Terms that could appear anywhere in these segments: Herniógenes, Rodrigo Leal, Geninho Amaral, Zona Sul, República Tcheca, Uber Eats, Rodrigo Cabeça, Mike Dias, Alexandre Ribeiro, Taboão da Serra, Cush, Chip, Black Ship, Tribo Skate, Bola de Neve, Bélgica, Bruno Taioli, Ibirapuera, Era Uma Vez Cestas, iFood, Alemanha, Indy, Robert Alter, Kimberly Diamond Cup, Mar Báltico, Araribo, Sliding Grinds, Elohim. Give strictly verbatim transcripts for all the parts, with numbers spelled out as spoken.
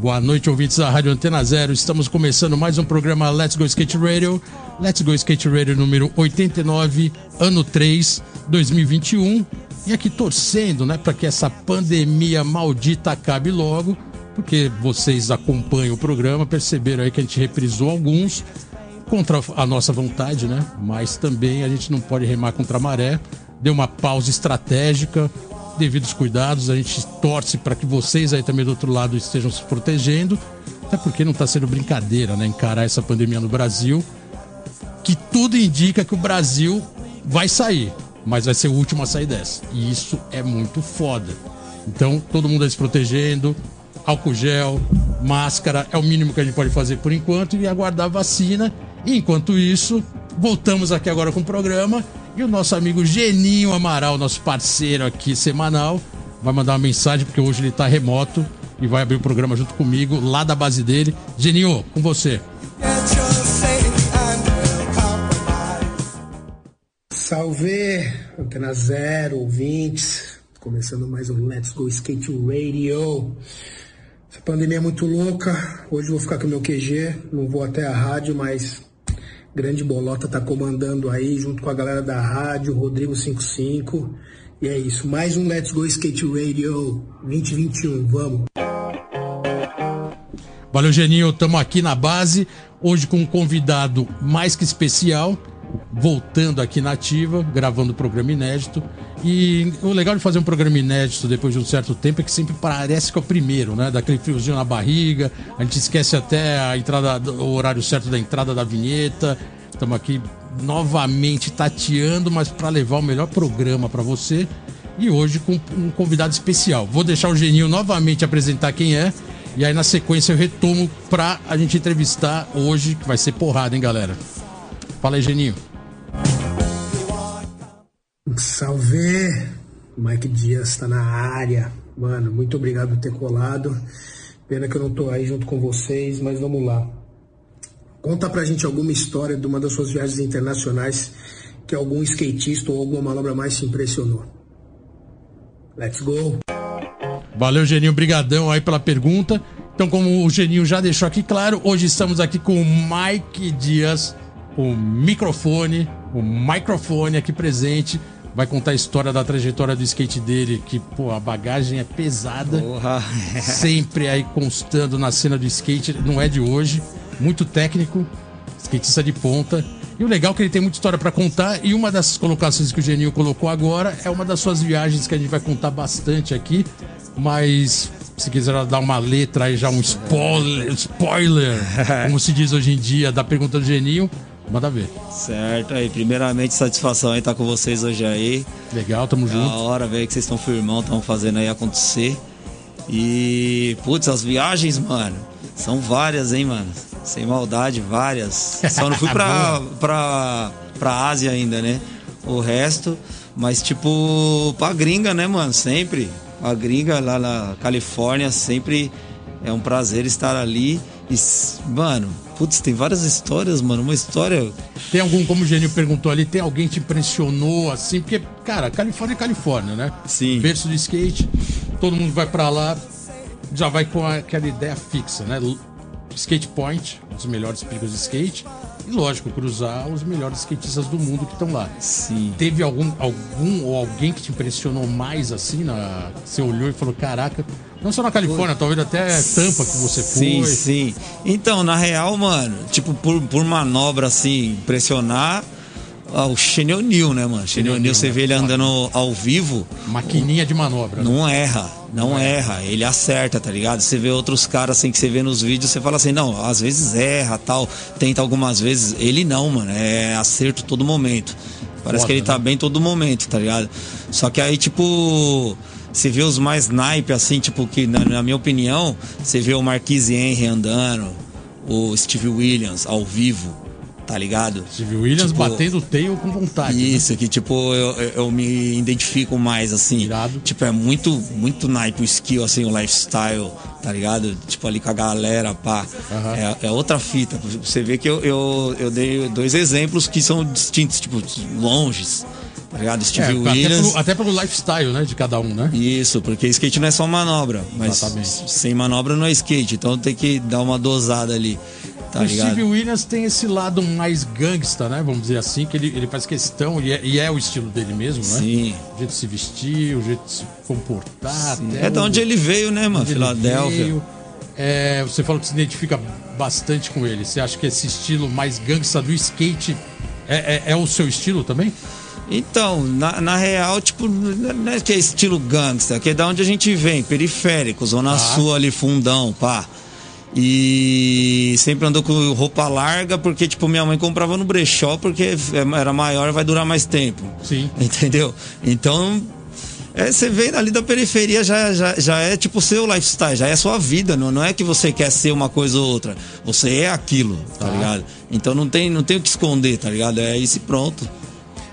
Boa noite, ouvintes da Rádio Antena Zero. Estamos começando mais um programa Let's Go Skate Radio. Let's Go Skate Radio número oitenta e nove, ano três, dois mil e vinte e um. E aqui torcendo, né, para que essa pandemia maldita acabe logo, porque vocês acompanham o programa, perceberam aí que a gente reprisou alguns contra a nossa vontade, né? Mas também a gente não pode remar contra a maré. Deu uma pausa estratégica. Devidos cuidados, a gente torce para que vocês aí também do outro lado estejam se protegendo, até porque não está sendo brincadeira, né, encarar essa pandemia no Brasil, que tudo indica que o Brasil vai sair, mas vai ser o último a sair dessa, e isso é muito foda. Então, todo mundo aí se protegendo, álcool gel, máscara, é o mínimo que a gente pode fazer por enquanto, e aguardar a vacina. E enquanto isso, voltamos aqui agora com o programa. E o nosso amigo Geninho Amaral, nosso parceiro aqui semanal, vai mandar uma mensagem, porque hoje ele está remoto e vai abrir o programa junto comigo, lá da base dele. Geninho, com você. Salve, Antena Zero, ouvintes. Começando mais um Let's Go Skate Radio. Essa pandemia é muito louca. Hoje eu vou ficar com o meu Q G, não vou até a rádio, mas... Grande Bolota tá comandando aí, junto com a galera da rádio, Rodrigo cinquenta e cinco. E é isso, mais um Let's Go Skate Radio vinte e vinte e um, vamos! Valeu, Geninho, estamos aqui na base, hoje com um convidado mais que especial, voltando aqui na ativa, gravando o programa inédito. E o legal de fazer um programa inédito depois de um certo tempo é que sempre parece que é o primeiro, né? Dá aquele friozinho na barriga, a gente esquece até a entrada, o horário certo da entrada da vinheta. Estamos aqui novamente tateando, mas para levar o melhor programa para você. E hoje com um convidado especial. Vou deixar o Geninho novamente apresentar quem é, e aí na sequência eu retomo para a gente entrevistar hoje, que vai ser porrada, hein, galera? Fala aí, Geninho. Salve! Mike Dias tá na área. Mano, muito obrigado por ter colado. Pena que eu não tô aí junto com vocês, mas vamos lá. Conta pra gente alguma história de uma das suas viagens internacionais que algum skatista ou alguma manobra mais se impressionou. Let's go! Valeu, Geninho, brigadão aí pela pergunta. Então, como o Geninho já deixou aqui claro, hoje estamos aqui com o Mike Dias, o microfone, o microfone aqui presente. Vai contar a história da trajetória do skate dele, que, pô, a bagagem é pesada. Porra. Sempre aí constando na cena do skate, não é de hoje. Muito técnico, skatista de ponta. E o legal é que ele tem muita história para contar. E uma das colocações que o Geninho colocou agora é uma das suas viagens que a gente vai contar bastante aqui. Mas... se quiser dar uma letra aí, já um spoiler, spoiler, como se diz hoje em dia, da pergunta do Geninho, manda ver. Certo, aí, primeiramente, satisfação aí estar com vocês hoje aí. Legal, tamo é junto. Da hora, velho, que vocês estão firmão, estão fazendo aí acontecer. E, putz, as viagens, mano, são várias, hein, mano? Sem maldade, várias. Só não fui pra, pra, pra Ásia ainda, né? O resto, mas tipo, pra gringa, né, mano? Sempre. A gringa lá na Califórnia, sempre é um prazer estar ali. E, mano, putz, tem várias histórias, mano. Uma história... Tem algum, como o Geninho perguntou ali, tem alguém que te impressionou, assim? Porque, cara, Califórnia é Califórnia, né? Sim. Berço do skate, todo mundo vai pra lá, já vai com aquela ideia fixa, né? Skate Point, os melhores picos de skate. E, lógico, cruzar os melhores skatistas do mundo que estão lá. Sim. Teve algum, algum ou alguém que te impressionou mais, assim, na... você olhou e falou, caraca, não só na Califórnia, foi. Talvez até Tampa que você sim, foi. Sim, sim. Então, na real, mano, tipo, por, por manobra, assim, impressionar, ó, o Geninho New, né, mano? Geninho New, New, você né? vê ele andando ao vivo. Maquininha de manobra. Não né? erra, não, não erra. É. Ele acerta, tá ligado? Você vê outros caras assim que você vê nos vídeos, você fala assim, não, às vezes erra, tal, tenta algumas vezes. Ele não, mano, é acerto todo momento. Parece Foda, que ele tá né? bem todo momento, tá ligado? Só que aí, tipo... Você vê os mais naipe, assim, tipo, que na, na minha opinião, você vê o Marquise Henry andando, o Steve Williams ao vivo, tá ligado? Steve Williams tipo, batendo o tail com vontade. Isso, né? Que tipo, eu, eu me identifico mais, assim. Irado. Tipo, é muito, muito naipe o skill, assim, o lifestyle, tá ligado? Tipo, ali com a galera, pá. Uhum. É, é outra fita. Você vê que eu, eu, eu dei dois exemplos que são distintos, tipo, longes. Tá ligado? Steve é, Williams. Até pelo, até pelo lifestyle, né? De cada um, né? Isso, porque skate não é só manobra. Mas sem manobra não é skate. Então tem que dar uma dosada ali. Tá o ligado? Steve Williams tem esse lado mais gangsta, né? Vamos dizer assim, que ele, ele faz questão e é, e é o estilo dele mesmo, né? Sim. O jeito de se vestir, o jeito de se comportar. É de onde ele veio, né, mano? Filadélfia. É, você falou que se identifica bastante com ele. Você acha que esse estilo mais gangsta do skate é, é, é o seu estilo também? Então, na, na real, tipo, não é que é estilo gangster, que é da onde a gente vem, periférico, Zona ah. Sul ali, fundão, pá. E sempre andou com roupa larga, porque, tipo, minha mãe comprava no brechó, porque era maior, vai durar mais tempo. Sim. Entendeu? Então, é, você vem ali da periferia, já, já, já é, tipo, seu lifestyle, já é sua vida, não, não é que você quer ser uma coisa ou outra, você é aquilo, tá ah. ligado? Então não tem, não tem o que esconder, tá ligado? É isso e pronto.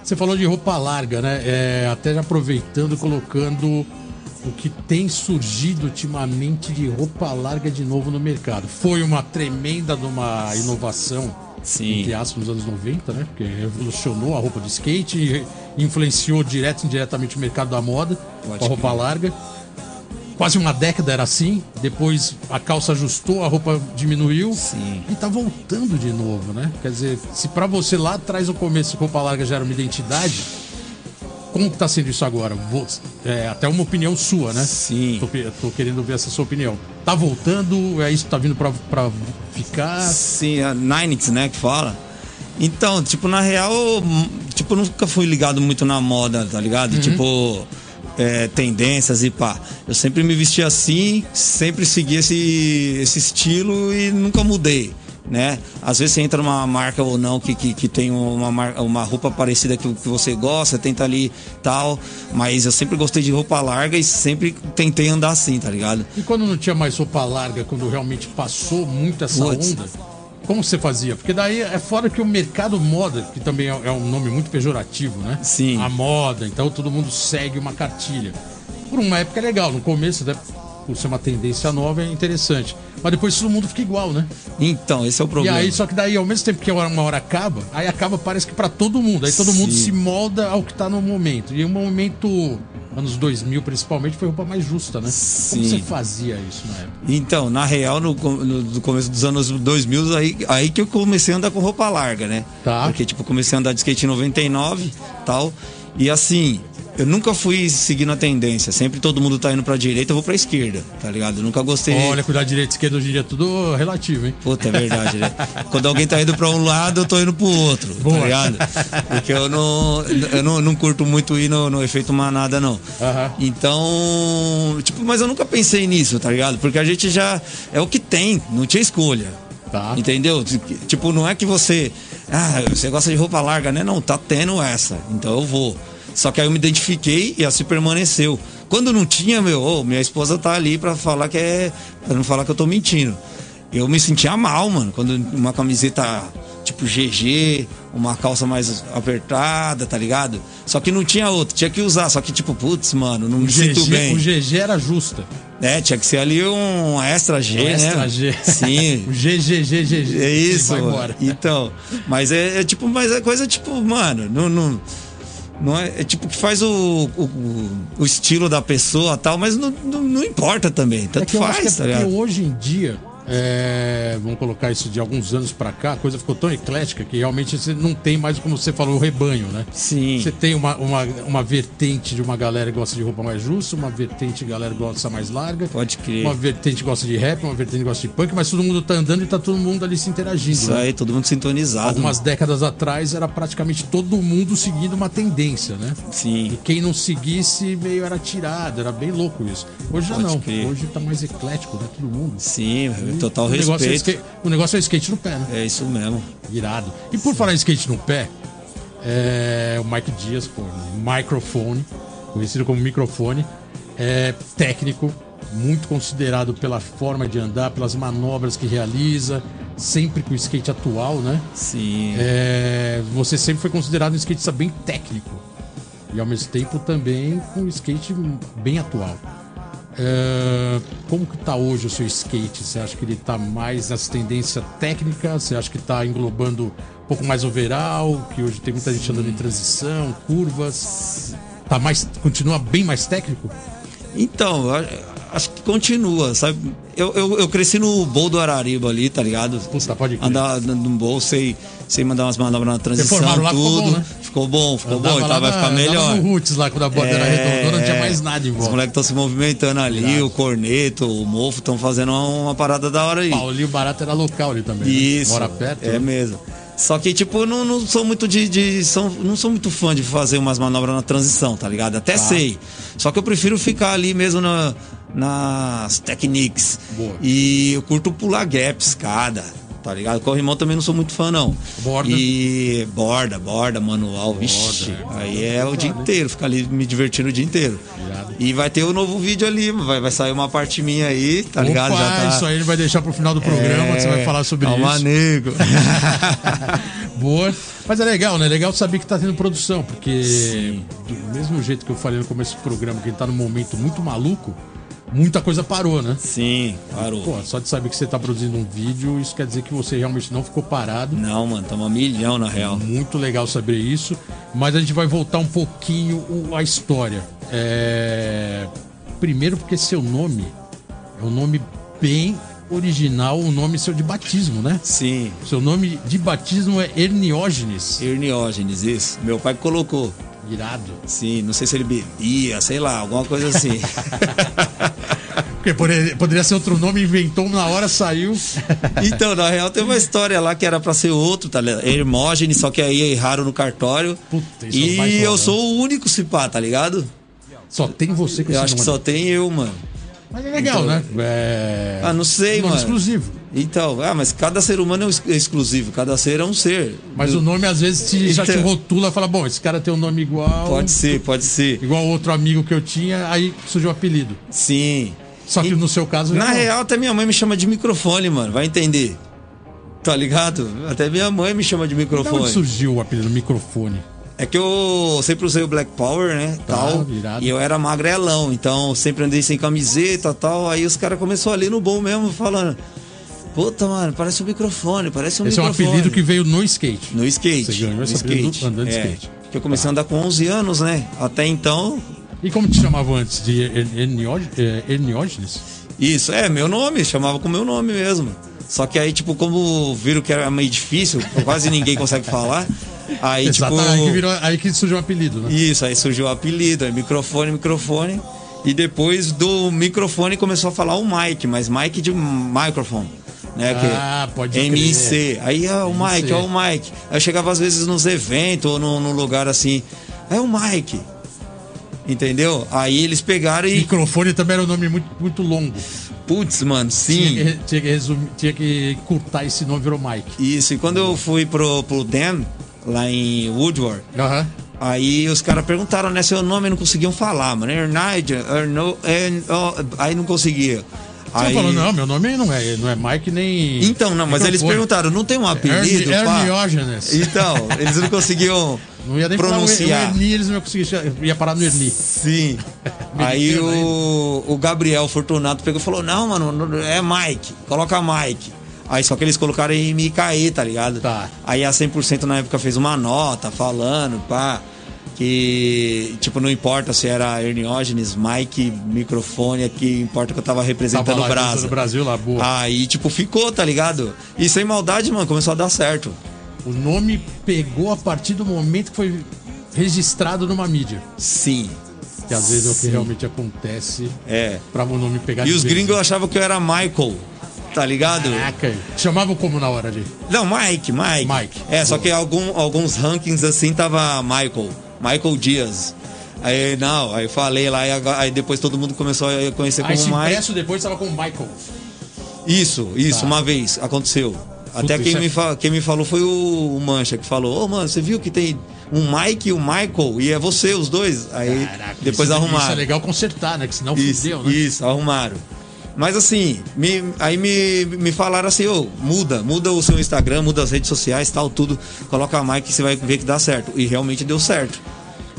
Você falou de roupa larga, né? É, até já aproveitando, colocando o que tem surgido ultimamente de roupa larga de novo no mercado. Foi uma tremenda de uma inovação, Sim. entre aspas, nos anos noventa, né? Porque revolucionou a roupa de skate e influenciou direto e indiretamente o mercado da moda Pode com a roupa que... larga. Quase uma década era assim, depois a calça ajustou, a roupa diminuiu Sim. e tá voltando de novo, né? Quer dizer, se pra você lá atrás no começo roupa larga já era uma identidade, como que tá sendo isso agora? Vou, é, até uma opinião sua, né? Sim. Tô, tô querendo ver essa sua opinião. Tá voltando? É isso que tá vindo pra, pra ficar? Sim, a Ninex, né, que fala. Então, tipo, na real, tipo, eu nunca fui ligado muito na moda, tá ligado? Uhum. Tipo... É, tendências e pá. Eu sempre me vesti assim, sempre segui esse, esse estilo e nunca mudei, né? Às vezes você entra numa marca ou não que, que, que tem uma, marca, uma roupa parecida que, que você gosta, tenta ali tal, mas eu sempre gostei de roupa larga e sempre tentei andar assim, tá ligado? E quando não tinha mais roupa larga, quando realmente passou muito essa What? onda, como você fazia? Porque daí é fora que o mercado moda, que também é um nome muito pejorativo, né? Sim. A moda, então todo mundo segue uma cartilha. Por uma época é legal, no começo, né? Por ser uma tendência nova, é interessante. Mas depois todo mundo fica igual, né? Então, esse é o problema. E aí, só que daí, ao mesmo tempo que uma hora acaba, aí acaba, parece que pra todo mundo. Aí todo Sim. mundo se molda ao que tá no momento. E o momento, anos dois mil principalmente, foi roupa mais justa, né? Sim. Como você fazia isso na época? Então, na real, no, no, no começo dos anos dois mil, aí, aí que eu comecei a andar com roupa larga, né? Tá. Porque, tipo, comecei a andar de skate em noventa e nove e tal. E assim... Eu nunca fui seguindo a tendência. Sempre todo mundo tá indo pra direita, eu vou pra esquerda, tá ligado? Eu nunca gostei... Olha, cuidar de direita e esquerda hoje em dia é tudo relativo, hein? Puta, é verdade, né? Quando alguém tá indo pra um lado, eu tô indo pro outro, Boa. tá ligado? Porque eu não, eu não, não curto muito ir no, no efeito manada, não. Uh-huh. Então... Tipo, mas eu nunca pensei nisso, tá ligado? Porque a gente já... É o que tem, não tinha escolha. Tá. Entendeu? Tipo, não é que você... Ah, você gosta de roupa larga, né? Não, tá tendo essa, então eu vou... Só que aí eu me identifiquei e assim permaneceu. Quando não tinha, meu, oh, minha esposa tá ali pra falar que é. Pra não falar que eu tô mentindo. Eu me sentia mal, mano. Quando uma camiseta tipo G G, uma calça mais apertada, tá ligado? Só que não tinha outra, tinha que usar. Só que, tipo, putz, mano, não me sinto bem. O G G era justa. É, tinha que ser ali um extra G, um né? Extra G. Sim. O G G G G G. É isso. Vai embora. Então, mas é, é tipo, mas é coisa tipo, mano, não. não Não é, é tipo que faz o, o, o estilo da pessoa tal, mas não, não, não importa também, tanto é que eu faz. Acho que é porque tá hoje em dia, é, vamos colocar isso de alguns anos pra cá, a coisa ficou tão eclética que realmente você não tem mais, como você falou, o rebanho, né? Sim. Você tem uma, uma, uma vertente de uma galera que gosta de roupa mais justa, uma vertente de galera que gosta mais larga. Pode crer. Uma vertente que gosta de rap, uma vertente que gosta de punk, mas todo mundo tá andando e tá todo mundo ali se interagindo. Isso né? aí, todo mundo sintonizado. Algumas né? décadas atrás era praticamente todo mundo seguindo uma tendência, né? Sim. E quem não seguisse meio era tirado, era bem louco isso. Hoje já Pode não, crer. Hoje tá mais eclético, né? Todo mundo. Sim, velho. Total o respeito. Negócio é skate, o negócio é skate no pé, né? É isso mesmo. Irado. E por Sim. falar em skate no pé, é, o Mike Dias, por microfone, conhecido como microfone, é, técnico, muito considerado pela forma de andar, pelas manobras que realiza, sempre com o skate atual, né? Sim. É, você sempre foi considerado um skatista bem técnico e ao mesmo tempo também com um skate bem atual. É, como que tá hoje o seu skate? Você acha que ele tá mais nas tendências técnicas? Você acha que tá englobando um pouco mais overall? Que hoje tem muita gente andando em transição, curvas? Tá mais, continua bem mais técnico? Então, acho que continua, sabe? Eu, eu, eu cresci no bowl do Araribo ali, tá ligado? Puta, pode crer. Andar no bowl, sei, sei mandar umas manobras na transição, tudo. Lá, ficou bom, né? Ficou bom, ficou andava bom, então vai ficar melhor. No Roots lá, quando a borda é, era redondona, não tinha mais nada em volta. Os moleques estão se movimentando ali, verdade. O Corneto, o Mofo, estão fazendo uma parada da hora aí. Paulinho Barato era local ali também, isso, né? Mora perto. É, né? Mesmo. Só que, tipo, eu não, não sou muito de, de são, não sou muito fã de fazer umas manobras na transição, tá ligado? Até tá. Sei. Só que eu prefiro ficar ali mesmo na, nas techniques. Boa. E eu curto pular gap, escada, tá ligado? Corrimão também não sou muito fã, não. Borda. E borda, borda, manual, borda, vixi. É. Aí é o dia inteiro, ficar ali me divertindo o dia inteiro. Obrigado. E vai ter um novo vídeo ali, vai, vai sair uma parte minha aí, tá Opa, ligado? Já tá... Isso aí ele vai deixar pro final do programa, é... você vai falar sobre Calma, isso. Nego. Boa. Mas é legal, né? Legal saber que tá tendo produção, porque Sim. do mesmo jeito que eu falei no começo do programa, que ele tá num momento muito maluco, muita coisa parou, né? Sim, parou. Pô, só de saber que você tá produzindo um vídeo, isso quer dizer que você realmente não ficou parado. Não, mano, estamos a milhão na real. Muito legal saber isso, mas a gente vai voltar um pouquinho a história. É... Primeiro porque seu nome é um nome bem original, o nome seu de batismo, né? Sim. Seu nome de batismo é Herniógenes. Herniógenes, isso. Meu pai colocou. Irado. Sim, não sei se ele bebia, sei lá, alguma coisa assim. Porque poderia ser outro nome, inventou na hora, saiu. Então, na real, tem uma história lá que era pra ser outro, tá ligado? Hermógenes, só que aí erraram no cartório. Puta, isso e é eu bom, sou né? o único cipá, tá ligado? Só tem você que eu acho nome. Que só tem eu, mano. Mas é legal, então, né? É... Ah, não sei, mano. Exclusivo. Então, ah, mas cada ser humano é exclusivo, cada ser é um ser. Mas eu... o nome às vezes te, então... já te rotula, fala, bom, esse cara tem um nome igual. Pode ser, pode ser. Igual outro amigo que eu tinha, aí surgiu o apelido. Sim. Só que e... no seu caso... Na não. real, até minha mãe me chama de microfone, mano, vai entender. Tá ligado? Até minha mãe me chama de microfone. Como surgiu o apelido microfone? É que eu sempre usei o Black Power, né, tá, tal, virado. E eu era magrelão, então sempre andei sem camiseta, tal, aí os caras começaram ali no bom mesmo, falando, puta, mano, parece um microfone, parece um Esse microfone. Esse é um apelido que veio no skate. No skate. Você ganhou esse apelido andando de skate. É, que eu comecei tá. a andar com onze anos, né, até então... E como te chamava antes, de Herniógenes? Isso, é, meu nome, chamava com meu nome mesmo. Só que aí, tipo, como viram que era meio difícil, quase ninguém consegue falar, aí Exato, tipo... Aí que, virou, aí que surgiu o apelido, né? Isso, aí surgiu o apelido, aí microfone, microfone, e depois do microfone começou a falar o Mike, mas Mike de microfone, né? Que ah, pode M I C, crer. Aí é o Mike, é o Mike. Aí eu chegava às vezes nos eventos ou num, num lugar assim, é o Mike... Entendeu? Aí eles pegaram e... Microfone também era um nome muito, muito longo. Putz, mano, sim. Tinha que, tinha que, resumir, tinha que curtar esse nome, virou Mike. Isso, e quando eu fui pro, pro Dan, lá em Woodward, uh-huh. aí os caras perguntaram, né, seu nome, não conseguiam falar, mano. Ernide, Erno, aí não conseguia. Você aí... falou, não, meu nome não é, não é Mike nem... Então, não, mas microfone. Eles perguntaram, não tem um apelido, Her- pá? Herniógenes. Então, eles não conseguiam... Não ia nem pronunciar. Erni, eles não iam conseguir, ia parar no Erni. Sim. Aí o, o Gabriel Fortunato pegou e falou: não, mano, é Mike, coloca Mike. Aí só que eles colocaram em M K E, tá ligado? Tá. Aí a cem por cento na época fez uma nota falando, pá, que tipo, não importa se era Herniógenes, Mike, microfone, aqui importa que eu tava representando o Brasil. Brasil lá, boa. Aí tipo, ficou, tá ligado? E sem maldade, mano, começou a dar certo. O nome pegou a partir do momento que foi registrado numa mídia. Sim. Que às vezes Sim. é o que realmente acontece é. Pra o nome pegar. E os gringos achavam que eu era Michael, tá ligado? Caraca. Chamavam como na hora ali? Não, Mike, Mike. Mike. É, Boa. Só que algum, alguns rankings assim tava Michael, Michael Dias. Aí, não, aí falei lá, aí, aí depois todo mundo começou a conhecer aí como Mike. Aí se impresso depois tava com Michael. Isso, isso, tá. Uma vez, aconteceu. Até quem me, fa- quem me falou foi o Mancha, que falou, ô, oh, mano, você viu que tem um Mike e um Michael, e é você, os dois? Aí, caraca, depois isso, arrumaram. Isso é legal consertar, né? Que senão isso, fudeu, né? Isso, arrumaram. Mas assim, me, aí me, me falaram assim, ô, oh, muda, muda o seu Instagram, muda as redes sociais, tal, tudo. Coloca a Mike, você vai ver que dá certo. E realmente deu certo.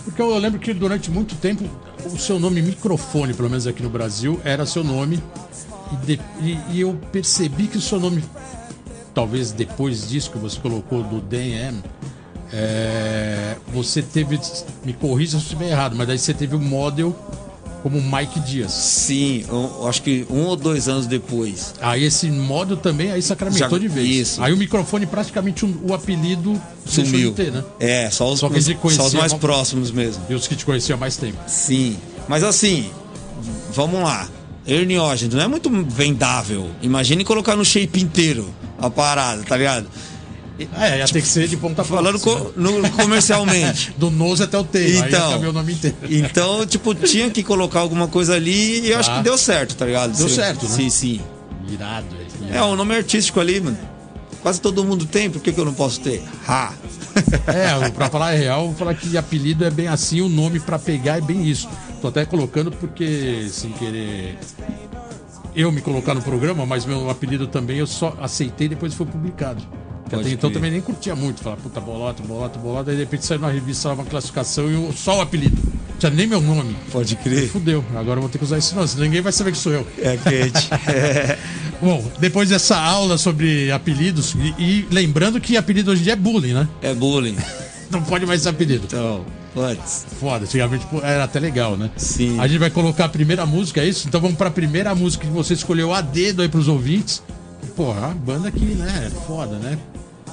Porque eu lembro que durante muito tempo, o seu nome microfone, pelo menos aqui no Brasil, era seu nome. E, de, e, e eu percebi que o seu nome, talvez depois disso que você colocou do D M, é, você teve, me corrija se eu estiver errado, mas daí você teve um model como Mike Dias. Sim, eu acho que um ou dois anos depois. Aí esse model também aí sacramentou já, de vez. Isso. Aí o microfone praticamente um, o apelido sumiu. Ter, né? É, só os, só que os, conhecia, só os mais próximos mesmo. E os que te conheciam há mais tempo. Sim, mas assim, vamos lá. Herniógenes não é muito vendável. Imagine colocar no shape inteiro a parada, tá ligado? É, ia ter que ser de ponta falando ponta, co- né? no, comercialmente. Do nose até o teio, então, aí acabei o nome inteiro. Então, tipo, tinha que colocar alguma coisa ali e eu tá. acho que deu certo, tá ligado? Deu Se, certo, né? Sim, sim. Irado, irado. É, o um nome artístico ali, mano. Quase todo mundo tem, por que, que eu não posso ter? Ha! É, pra falar real, vou falar que apelido é bem assim, o nome pra pegar é bem isso. Tô até colocando porque, sem querer eu me colocar no programa, mas meu apelido também eu só aceitei depois que foi publicado. Até então também nem curtia muito, falar puta bolota, bolota, bolota, aí de repente saiu na revista uma classificação e eu, só o apelido. Tinha nem meu nome. Pode crer. Fudeu, agora eu vou ter que usar esse nome, senão ninguém vai saber que sou eu. É, Kate. É. Bom, depois dessa aula sobre apelidos, e, e lembrando que apelido hoje em dia é bullying, né? É bullying. Não pode mais ser apelido. Então, pode. Foda, antigamente era até legal, né? Sim. A gente vai colocar a primeira música, é isso? Então vamos pra primeira música que você escolheu a dedo aí pros ouvintes. Pô, é uma banda que, né, é foda, né?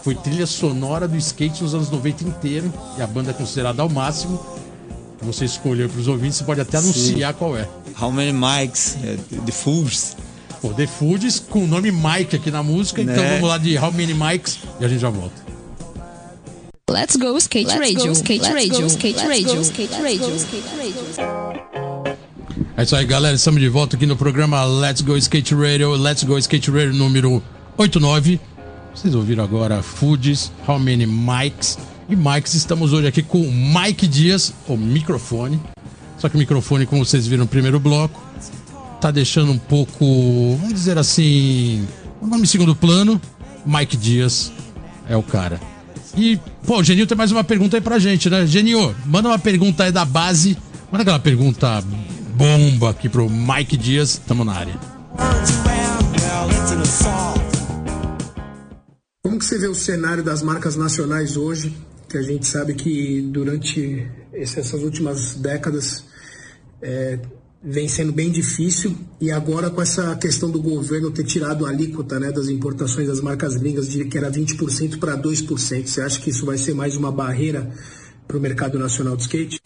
Foi trilha sonora do skate nos anos noventa inteiro, e a banda é considerada ao máximo. Você escolheu para os ouvintes, você pode até anunciar Sim. qual é. How Many Mikes, The Fugees. Pô, The Fugees com o nome Mike aqui na música, né? Então vamos lá de How Many Mikes e a gente já volta. Let's go skate radio, skate radio, skate radio, skate radio, skate radio. É isso aí, galera, estamos de volta aqui no programa Let's Go Skate Radio, Let's Go Skate Radio número oitenta e nove. Vocês ouviram agora Fugees, How Many Mikes e Mikes. Estamos hoje aqui com o Mike Dias, o microfone. Só que o microfone, como vocês viram no primeiro bloco, tá deixando um pouco, vamos dizer assim, o nome em segundo plano. Mike Dias é o cara. E, pô, o Geninho tem mais uma pergunta aí pra gente, né? Geninho, manda uma pergunta aí da base. Manda aquela pergunta bomba aqui pro Mike Dias. Tamo na área. Como que você vê o cenário das marcas nacionais hoje, que a gente sabe que durante essas últimas décadas é, vem sendo bem difícil, e agora com essa questão do governo ter tirado a alíquota, né, das importações das marcas gringas, de que era vinte por cento para dois por cento, você acha que isso vai ser mais uma barreira para o mercado nacional de skate?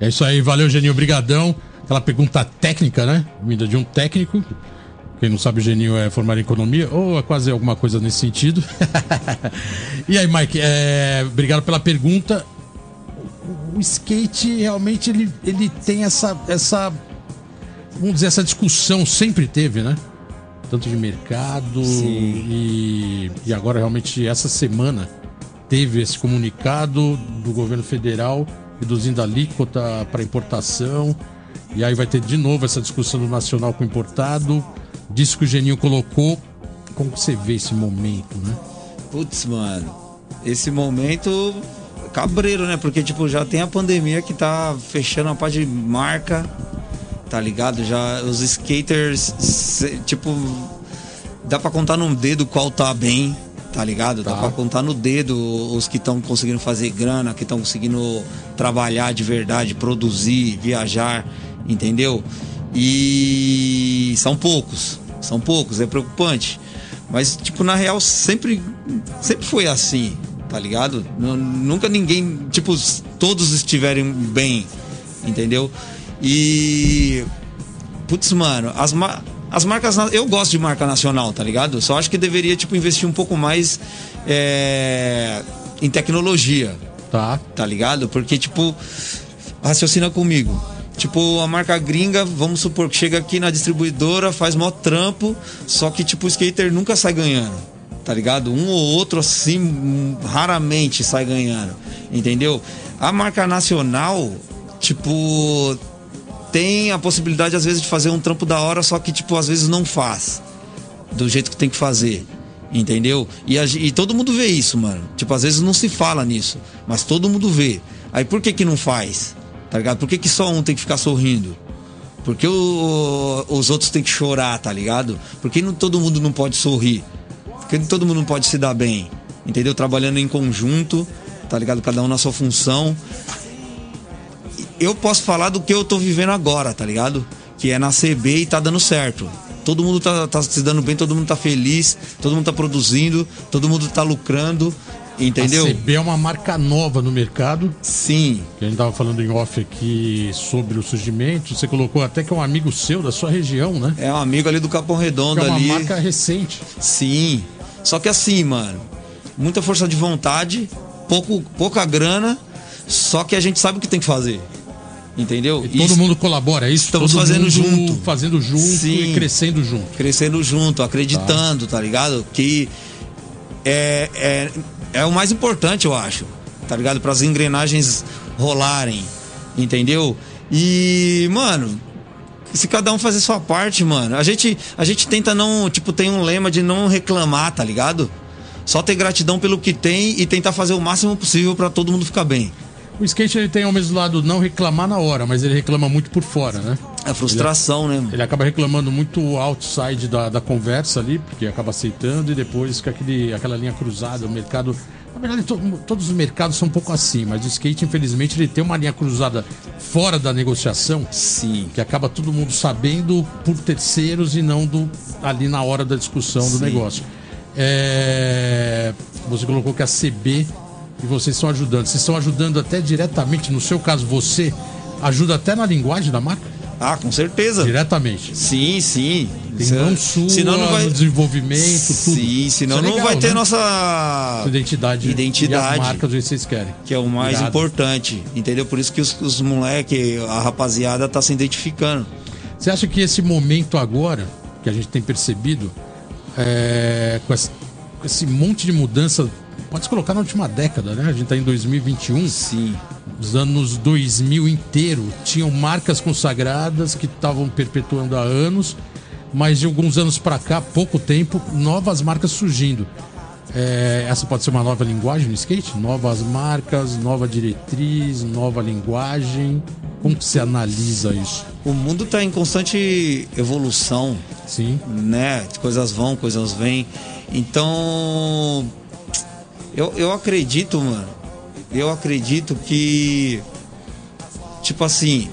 É isso aí, valeu, Geninho, brigadão. Aquela pergunta técnica, né, vinda de um técnico. Quem não sabe, o Geninho é formado em economia, ou é quase alguma coisa nesse sentido. E aí, Mike, é... obrigado pela pergunta. O skate realmente ele, ele tem essa, essa, vamos dizer, essa discussão, sempre teve, né? Tanto de mercado e, e agora realmente essa semana teve esse comunicado do governo federal reduzindo a alíquota para importação, e aí vai ter de novo essa discussão do nacional com importado. Disso que o Geninho colocou. Como você vê esse momento, né? Putz, mano, esse momento cabreiro, né? Porque, tipo, já tem a pandemia que tá fechando a parte de marca, tá ligado? Já os skaters, tipo, dá pra contar num dedo qual tá bem, tá ligado? Tá. Dá pra contar no dedo os que estão conseguindo fazer grana, que estão conseguindo trabalhar de verdade, produzir, viajar, entendeu? E são poucos, são poucos, é preocupante. Mas, tipo, na real, sempre, sempre foi assim, tá ligado? Nunca ninguém, tipo, todos estiverem bem, entendeu? E, putz, mano, as, ma- as marcas... Na- eu gosto de marca nacional, tá ligado? Só acho que deveria, tipo, investir um pouco mais é... em tecnologia, tá, tá ligado? Porque, tipo, raciocina comigo. Tipo, a marca gringa, vamos supor que chega aqui na distribuidora, faz mó trampo, só que, tipo, o skater nunca sai ganhando, tá ligado? Um ou outro assim raramente sai ganhando, entendeu? A marca nacional, tipo, tem a possibilidade às vezes de fazer um trampo da hora, só que tipo, às vezes não faz do jeito que tem que fazer, entendeu? E, a, e todo mundo vê isso, mano. Tipo, às vezes não se fala nisso, mas todo mundo vê. Aí por que que não faz? Tá ligado? Por que que só um tem que ficar sorrindo? Por que o, os outros tem que chorar, tá ligado? Por que não, todo mundo não pode sorrir? Por que todo mundo não pode se dar bem? Entendeu? Trabalhando em conjunto, tá ligado? Cada um na sua função. Eu posso falar do que eu tô vivendo agora, tá ligado? Que é na C B e tá dando certo. Todo mundo tá, tá se dando bem, todo mundo tá feliz, todo mundo tá produzindo, todo mundo tá lucrando, entendeu? A C B é uma marca nova no mercado. Sim. Que a gente tava falando em off aqui sobre o surgimento. Você colocou até que é um amigo seu, da sua região, né? É um amigo ali do Capão Redondo. Que é uma ali. Marca recente. Sim. Só que assim, mano, muita força de vontade, pouco, pouca grana, só que a gente sabe o que tem que fazer. Entendeu? E todo isso, mundo colabora, é isso? Estamos todo fazendo mundo junto. Fazendo junto. Sim, e crescendo junto. Crescendo junto, acreditando, tá, tá ligado? Que é, é, é o mais importante, eu acho. Tá ligado? Para as engrenagens rolarem. Entendeu? E, mano, se cada um fazer sua parte, mano. A gente, a gente tenta não. Tipo, tem um lema de não reclamar, tá ligado? Só ter gratidão pelo que tem e tentar fazer o máximo possível para todo mundo ficar bem. O skate, ele tem ao mesmo lado não reclamar na hora, mas ele reclama muito por fora, né? A frustração, ele, né? Ele acaba reclamando muito outside da, da conversa ali, porque acaba aceitando e depois fica aquele, aquela linha cruzada, o mercado... Na verdade, to, todos os mercados são um pouco assim, mas o skate, infelizmente, ele tem uma linha cruzada fora da negociação. Sim. Que acaba todo mundo sabendo por terceiros e não do, ali na hora da discussão. Sim. Do negócio. É, você colocou que a C B... E vocês estão ajudando. Vocês estão ajudando até diretamente, no seu caso, você ajuda até na linguagem da marca? Ah, com certeza. Diretamente. Sim, sim. Não sua, senão não vai... no desenvolvimento, tudo. Sim, senão é legal, não vai ter, né? Nossa identidade, identidade e as marcas que vocês querem. Que é o mais Irado. Importante, entendeu? Por isso que os, os moleques, a rapaziada tá se identificando. Você acha que esse momento agora, que a gente tem percebido, é, com esse, com esse monte de mudança... Pode se colocar na última década, né? A gente tá em dois mil e vinte e um. Sim. Os anos dois mil inteiro tinham marcas consagradas que estavam perpetuando há anos, mas de alguns anos para cá, pouco tempo, novas marcas surgindo. É, essa pode ser uma nova linguagem no skate? Novas marcas, nova diretriz, nova linguagem. Como que você analisa isso? O mundo tá em constante evolução. Sim. Né? Coisas vão, coisas vêm. Então... Eu, eu acredito, mano, eu acredito que, tipo assim,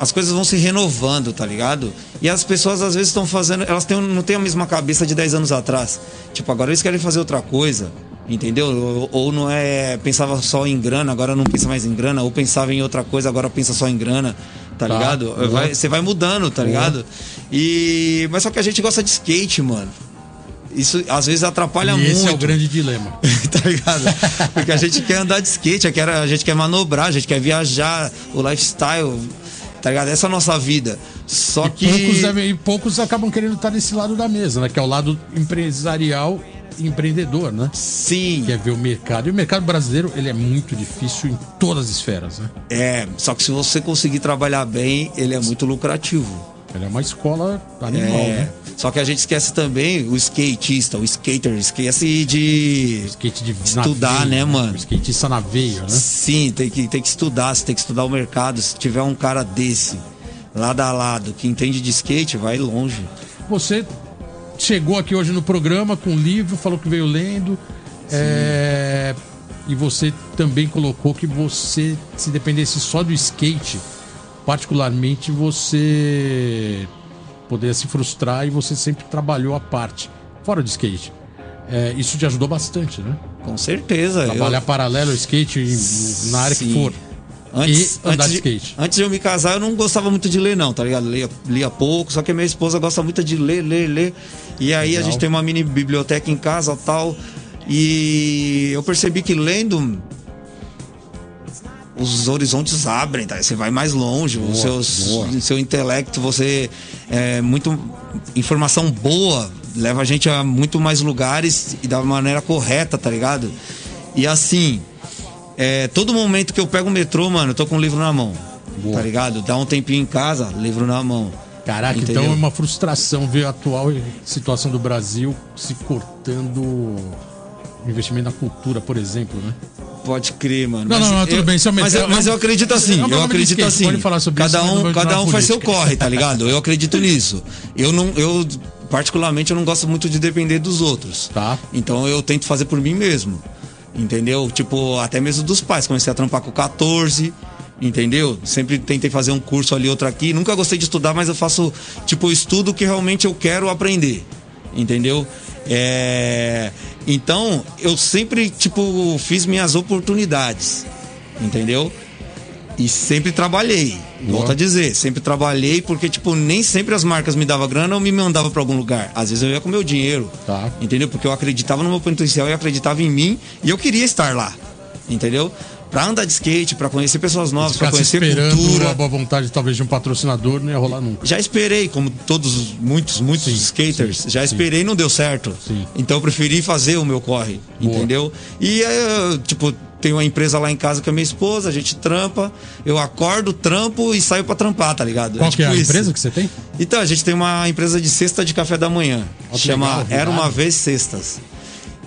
as coisas vão se renovando, tá ligado? E as pessoas às vezes estão fazendo, elas têm, não têm a mesma cabeça de dez anos atrás. Tipo, agora eles querem fazer outra coisa, entendeu? Ou, ou não é, pensava só em grana, agora não pensa mais em grana. Ou pensava em outra coisa, agora pensa só em grana, tá, tá ligado? Você vai, vai mudando, tá uhum. ligado? E, mas só que a gente gosta de skate, mano. Isso às vezes atrapalha e muito. Esse é o grande dilema. Tá ligado? Porque a gente quer andar de skate, a gente quer manobrar, a gente quer viajar, o lifestyle, tá ligado? Essa é a nossa vida. Só e que. Poucos, e poucos acabam querendo estar nesse lado da mesa, né? Que é o lado empresarial e empreendedor, né? Sim. Que é ver o mercado. E o mercado brasileiro, ele é muito difícil em todas as esferas, né? É, só que se você conseguir trabalhar bem, ele é muito lucrativo. Ela é uma escola animal, é, né? Só que a gente esquece também o skatista, o skater, esquece de, skate de estudar, veia, né, mano? O skatista na veia, né? Sim, tem que, tem que estudar, você tem que estudar o mercado. Se tiver um cara desse, lado a lado, que entende de skate, vai longe. Você chegou aqui hoje no programa com um livro, falou que veio lendo. É, e você também colocou que você, se dependesse só do skate... particularmente você poderia se frustrar e você sempre trabalhou a parte fora do skate. É, isso te ajudou bastante, né? Com certeza. Trabalhar eu... paralelo ao skate na área. Sim. Que for. Antes, e andar antes de, de skate. Antes de eu me casar, eu não gostava muito de ler, não, tá ligado? Lia, lia pouco, só que a minha esposa gosta muito de ler, ler, ler. E aí Legal. A gente tem uma mini biblioteca em casa e tal. E eu percebi que lendo... os horizontes abrem, tá? Você vai mais longe, boa, o seu, seu intelecto, você é muito informação boa leva a gente a muito mais lugares e da maneira correta, tá ligado? E assim, é, todo momento que eu pego o metrô, mano, eu tô com um livro na mão. Boa. Tá ligado? Dá um tempinho em casa, livro na mão. Caraca, entendeu? Então é uma frustração ver a atual situação do Brasil se cortando investimento na cultura, por exemplo, né? Pode crer, mano. Não, mas não, não, tudo eu, bem, isso é mas, eu, mas eu acredito assim, não, eu acredito assim. Pode falar sobre cada isso, um, cada um faz seu corre, tá ligado? Eu acredito nisso. Eu não, eu particularmente eu não gosto muito de depender dos outros. Tá. Então eu tento fazer por mim mesmo. Entendeu? Tipo, até mesmo dos pais, comecei a trampar com catorze. Entendeu? Sempre tentei fazer um curso ali, outro aqui. Nunca gostei de estudar, mas eu faço, tipo, estudo que realmente eu quero aprender. Entendeu? É... Então, eu sempre, tipo, fiz minhas oportunidades. Entendeu? E sempre trabalhei. Boa. Volto a dizer, sempre trabalhei porque, tipo, nem sempre as marcas me davam grana ou me mandavam pra algum lugar. Às vezes eu ia com meu dinheiro. Tá. Entendeu? Porque eu acreditava no meu potencial e acreditava em mim e eu queria estar lá. Entendeu? Pra andar de skate, pra conhecer pessoas novas, pra conhecer cultura. A boa vontade, talvez, de um patrocinador, não ia rolar nunca. Já esperei, como todos, muitos, muitos sim, skaters, sim, já esperei e não deu certo. Sim. Então eu preferi fazer o meu corre, boa. Entendeu? E eu, tipo, tenho uma empresa lá em casa com a minha esposa, a gente trampa, eu acordo, trampo e saio pra trampar, tá ligado? Qual é, tipo, que é a isso. empresa que você tem? Então, a gente tem uma empresa de cesta de café da manhã, que chama legal, Era Uma Vez Cestas.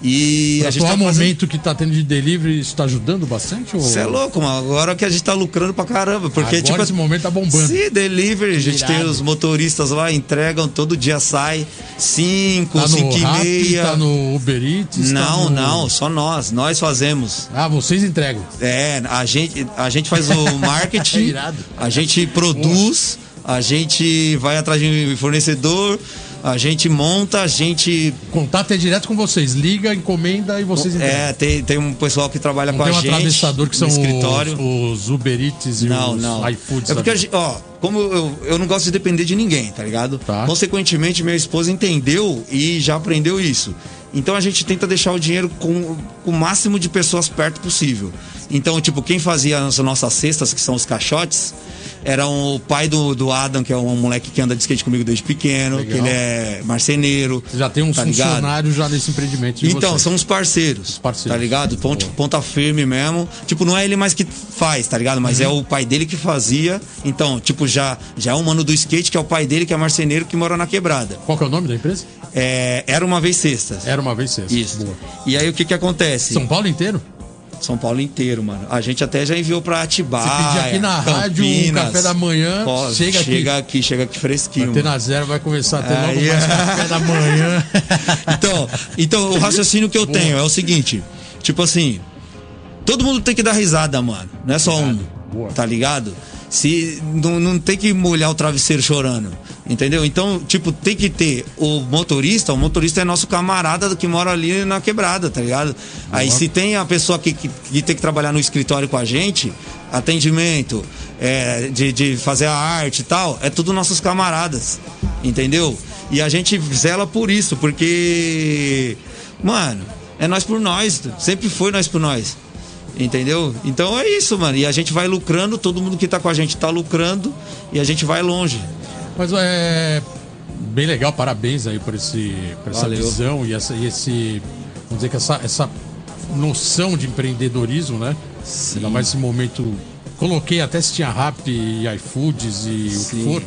E pra a gente tá fazendo... momento que tá tendo de delivery, isso tá ajudando bastante? Você ou... é louco, mano. Agora que a gente tá lucrando pra caramba. Porque, agora tipo, esse momento tá bombando. Se delivery, a gente Mirado. tem os motoristas lá, entregam, todo dia sai. Cinco, tá cinco e Rappi, meia. Tá no Uber Eats? Não, tá no... não, só nós. Nós fazemos. Ah, vocês entregam? É, a gente, a gente faz o marketing, a gente produz, a gente vai atrás de fornecedor. A gente monta, a gente... Contato é direto com vocês, liga, encomenda e vocês... Entendem. É, tem, tem um pessoal que trabalha não com a gente. Tem um atravessador que são escritório. Os, os Uber Eats e não, os não. iFoods. É porque, a gente, ó, como eu, eu não gosto de depender de ninguém, tá ligado? Tá. Consequentemente, minha esposa entendeu e já aprendeu isso. Então, a gente tenta deixar o dinheiro com, com o máximo de pessoas perto possível. Então, tipo, quem fazia as nossas cestas, que são os caixotes... Era um, o pai do, do Adam, que é um moleque que anda de skate comigo desde pequeno. Legal. Que ele é marceneiro. Você já tem uns tá funcionários já nesse empreendimento de Então, vocês. São uns parceiros, parceiros, tá ligado? Ponto, ponta firme mesmo. Tipo, não é ele mais que faz, tá ligado? Mas uhum. é o pai dele que fazia. Então, tipo, já, já é um mano do skate, que é o pai dele, que é marceneiro, que mora na quebrada. Qual que é o nome da empresa? É, Era Uma Vez Cestas. Era Uma Vez Cestas. Isso. Boa. E aí, o que que acontece? São Paulo inteiro? São Paulo inteiro, mano. A gente até já enviou pra Atibaia, Campinas. Você pedir aqui na rádio, um café da manhã, pô, chega, chega aqui. aqui. Chega aqui fresquinho. Antena Zero vai começar até logo é. mais café da manhã. Então, então o raciocínio que eu Boa. tenho é o seguinte. Tipo assim, todo mundo tem que dar risada, mano. Não é só um, Boa. tá ligado? Se, não, não tem que molhar o travesseiro chorando, entendeu? Então, tipo, tem que ter o motorista. O motorista é nosso camarada que mora ali na quebrada, tá ligado? Aí se tem a pessoa que, que, que tem que trabalhar no escritório com a gente, atendimento, é, de, de fazer a arte e tal, é tudo nossos camaradas, entendeu? E a gente zela por isso, porque, mano, é nós por nós, sempre foi nós por nós. Entendeu? Então é isso, mano. E a gente vai lucrando, todo mundo que tá com a gente tá lucrando e a gente vai longe. Mas é bem legal, parabéns aí por, esse, por essa Valeu. visão e, essa, e esse, vamos dizer que essa, essa noção de empreendedorismo, né? Sim. Ainda mais esse momento. Coloquei até se tinha Rappi e iFoods e Sim. o que for.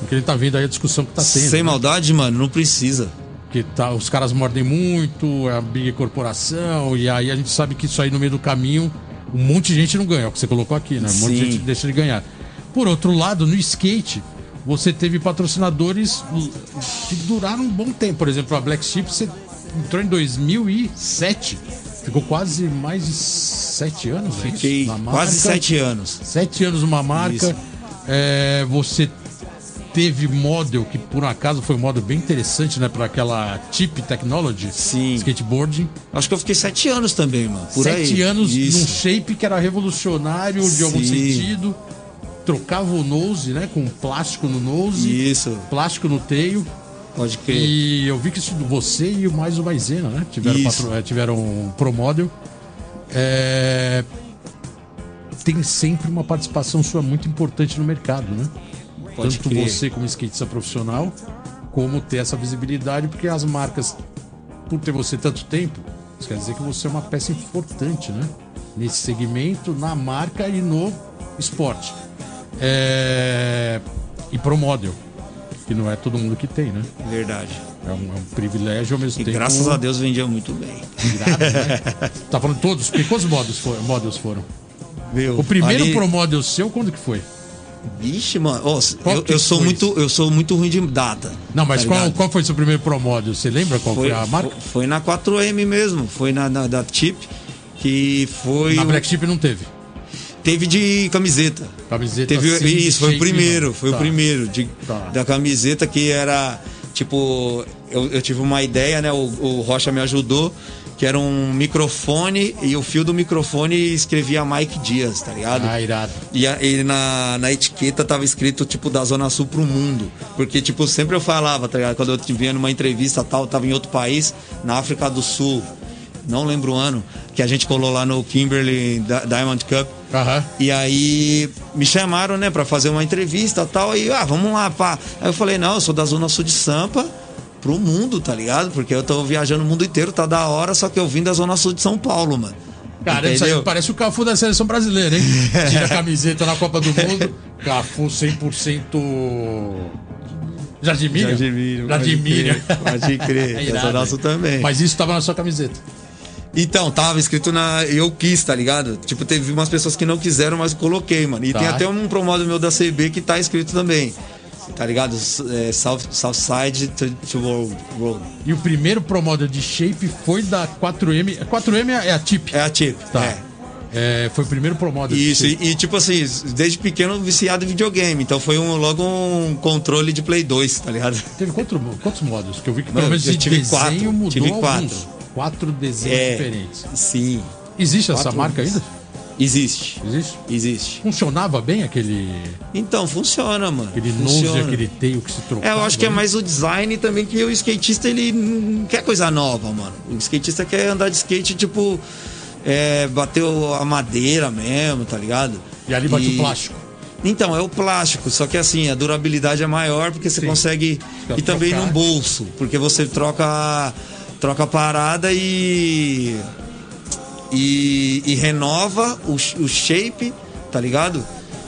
Porque ele tá vendo aí a discussão que tá tendo. Sem né? maldade, mano, não precisa. Porque tá, os caras mordem muito, é a big corporação, e aí a gente sabe que isso aí no meio do caminho, um monte de gente não ganha, é o que você colocou aqui, né? Um Sim. monte de gente deixa de ganhar. Por outro lado, no skate, você teve patrocinadores que duraram um bom tempo. Por exemplo, a Black Ship, você entrou em dois mil e sete, ficou quase mais de sete anos. Fiquei é quase sete anos. Sete anos numa marca, é, você... Teve model, que por um acaso foi um model bem interessante, né? Pra aquela Chip Technology. Sim. Skateboarding. Acho que eu fiquei sete anos também, mano. Por sete aí. anos Isso. num shape que era revolucionário de Sim. algum sentido. Trocava o nose, né? Com plástico no nose. Isso. Plástico no tail. Pode crer. E eu vi que isso, você e mais o Maizena, né? Tiveram, patro... Tiveram um pro model. É... Tem sempre uma participação sua muito importante no mercado, né? Pode Tanto crer. Você como skatista profissional como ter essa visibilidade, porque as marcas, por ter você tanto tempo, isso quer dizer que você é uma peça importante, né? Nesse segmento, na marca e no esporte. É... E pro model, que não é todo mundo que tem, né? Verdade. É um, é um privilégio ao mesmo e tempo. Graças a Deus vendia muito bem. Graças, né? Tá falando todos? Porque quantos models foram? Models foram? Meu, o primeiro ali... pro model seu, quando que foi? Vixe, mano, oh, eu, eu, sou muito, eu sou muito ruim de data. Não, mas tá qual, qual foi seu primeiro pro model? Você lembra qual foi, foi a marca? Foi, foi na quatro M mesmo, foi na, na da Chip, que foi... Na Black Ship não teve? Teve de camiseta. Camiseta teve, sim, isso, foi o primeiro, não. Foi tá. o primeiro de, tá. da camiseta que era, tipo, eu, eu tive uma ideia, né, o, o Rocha me ajudou, que era um microfone e o fio do microfone escrevia Mike Dias, tá ligado? Ah, irado. E ele na, na etiqueta tava escrito, tipo, da Zona Sul pro mundo. Porque, tipo, sempre eu falava, tá ligado? Quando eu vinha numa entrevista tal, tava em outro país, na África do Sul, não lembro o ano, que a gente colou lá no Kimberly Diamond Cup. Uhum. E aí me chamaram, né, pra fazer uma entrevista tal, e ah, vamos lá, pá. Aí eu falei, não, eu sou da Zona Sul de Sampa, pro mundo, tá ligado? Porque eu tô viajando o mundo inteiro, tá da hora, só que eu vim da Zona Sul de São Paulo, mano. Cara, isso aí parece o Cafu da seleção brasileira, hein? Tira a camiseta na Copa do Mundo, Cafu cem por cento... Jardimírio? Jardimírio. Jardimírio. Pode crer, é da Zona Sul também. Mas isso tava na sua camiseta. Então, tava escrito na... Eu quis, tá ligado? Tipo, teve umas pessoas que não quiseram, mas eu coloquei, mano. E tá. Tem até um promodo meu da C B que tá escrito também. Tá ligado? É, South, South Side to, to Road. E o primeiro promodo de shape foi da quatro M. quatro M é a Chip? É a Chip, tá. É. É, foi o primeiro promodo. Isso, e, e tipo assim, desde pequeno viciado em videogame. Então foi um, logo um controle de Play dois, tá ligado? Teve quantos, quantos modos? Que eu vi que pelo menos tive desenho quatro, mudou tive quatro. Quatro desenhos é, diferentes. Sim. Existe quatro essa marca ainda? Existe. Existe? Existe. Funcionava bem aquele... Então, funciona, mano. Aquele nose, aquele teio que se trocava. É, eu acho que é mais o design também, que o skatista, ele não quer coisa nova, mano. O skatista quer andar de skate, tipo, é, bater a madeira mesmo, tá ligado? E ali bate e... o plástico. Então, é o plástico, só que assim, a durabilidade é maior, porque você Sim. consegue... Fica e também trocar. No bolso, porque você troca, troca a parada e... E, e renova o, o shape, tá ligado?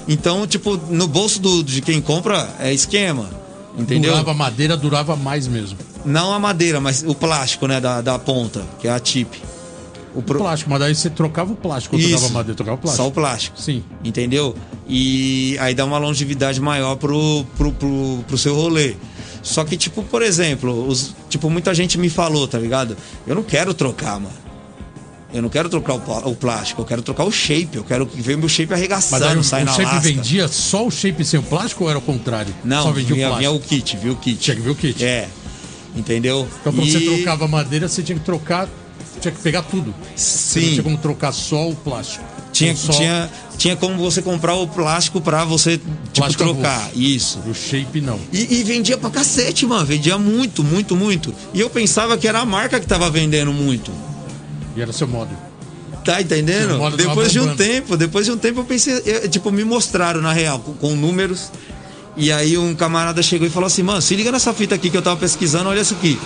Então, tipo, no bolso do, de quem compra é esquema, entendeu? Durava a madeira, durava mais mesmo. Não a madeira, mas o plástico, né, da, da ponta, que é a Chip. O, pro... o plástico, mas daí você trocava o plástico, isso, trocava a madeira, trocava o plástico. Só o plástico. Sim. Entendeu? E aí dá uma longevidade maior pro, pro, pro, pro seu rolê. Só que, tipo, por exemplo, os, tipo, muita gente me falou, tá ligado? Eu não quero trocar, mano. Eu não quero trocar o plástico, eu quero trocar o shape, eu quero ver meu shape arregaçando, sair na lasca. Mas o shape vendia só o shape sem o plástico ou era o contrário? Não, só vendia vinha, o vinha o kit, viu o kit. Tinha que ver o kit. É, entendeu? Então quando e... você trocava madeira, você tinha que trocar, tinha que pegar tudo. Sim. Você não tinha como trocar só o plástico. Tinha, só... tinha, tinha como você comprar o plástico pra você, tipo, trocar. Isso. O shape não. E, e vendia pra cacete, mano, vendia muito, muito, muito. E eu pensava que era a marca que tava vendendo muito. E era seu modo. Tá entendendo? Modo depois de um tempo, depois de um tempo eu pensei, eu, tipo, me mostraram na real, com, com números. E aí um camarada chegou e falou assim, mano, se liga nessa fita aqui que eu tava pesquisando, olha isso aqui.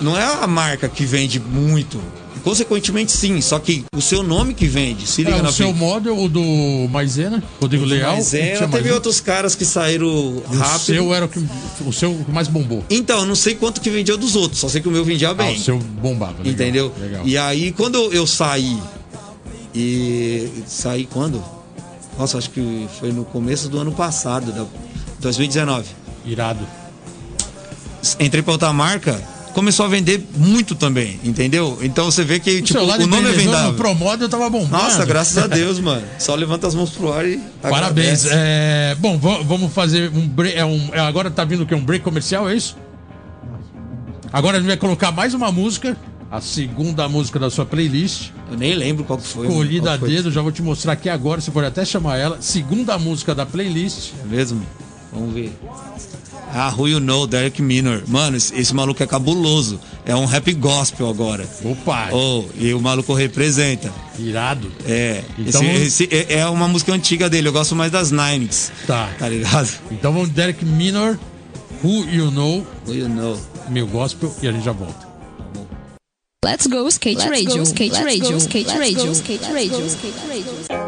Não é a marca que vende muito. Consequentemente sim, só que o seu nome que vende, se liga é, na fita. O seu model, o do Maisena, Rodrigo Leal. Maisena, teve Maisena. Outros caras que saíram rápido. O seu era o que o seu mais bombou. Então, eu não sei quanto que vendia dos outros, só sei que o meu vendia bem. Ah, o seu bombava. Legal, entendeu? Legal. E aí, quando eu saí, e saí quando? Nossa, acho que foi no começo do ano passado, dois mil e dezenove. Irado. Entrei pra outra marca... Começou a vender muito também, entendeu? Então você vê que, tipo, o nome é vendável. No Promoda eu tava bombando. Nossa, graças a Deus, mano. Só levanta as mãos pro ar e agradece. Parabéns. É... Bom, vamos fazer um break. É um... Agora tá vindo o quê? Um break comercial, é isso? Agora a gente vai colocar mais uma música. A segunda música da sua playlist. Eu nem lembro qual que foi. Escolhida a dedo, já vou te mostrar aqui agora, você pode até chamar ela. Segunda música da playlist. É mesmo? Vamos ver. Ah, Who You Know, Derek Minor. Mano, esse, esse maluco é cabuloso. É um rap gospel agora. Opa! Oh, e o maluco representa. Irado. É. Então, esse, esse é uma música antiga dele. Eu gosto mais das nineties. Tá. Tá ligado? Então vamos, Derek Minor. Who You Know, Who You Know, Meu Gospel, e a gente já volta. Let's Go Skate Radio, Skate Radio, Skate Radio, Skate Radio, Skate Radio.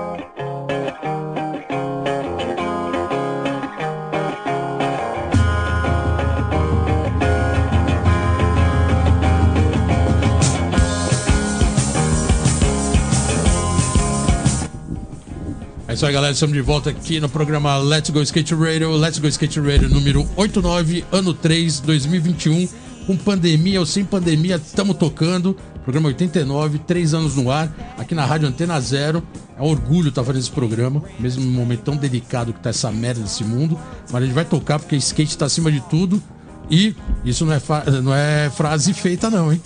É isso aí, galera, estamos de volta aqui no programa Let's Go Skate Radio, Let's Go Skate Radio número oitenta e nove, ano três, dois mil e vinte e um, com pandemia ou sem pandemia, estamos tocando, programa oitenta e nove, três anos no ar, aqui na Rádio Antena Zero. É um orgulho estar fazendo esse programa, mesmo num momento tão delicado que está essa merda desse mundo, mas a gente vai tocar porque skate está acima de tudo. E isso não é, fa- não é frase feita não, hein?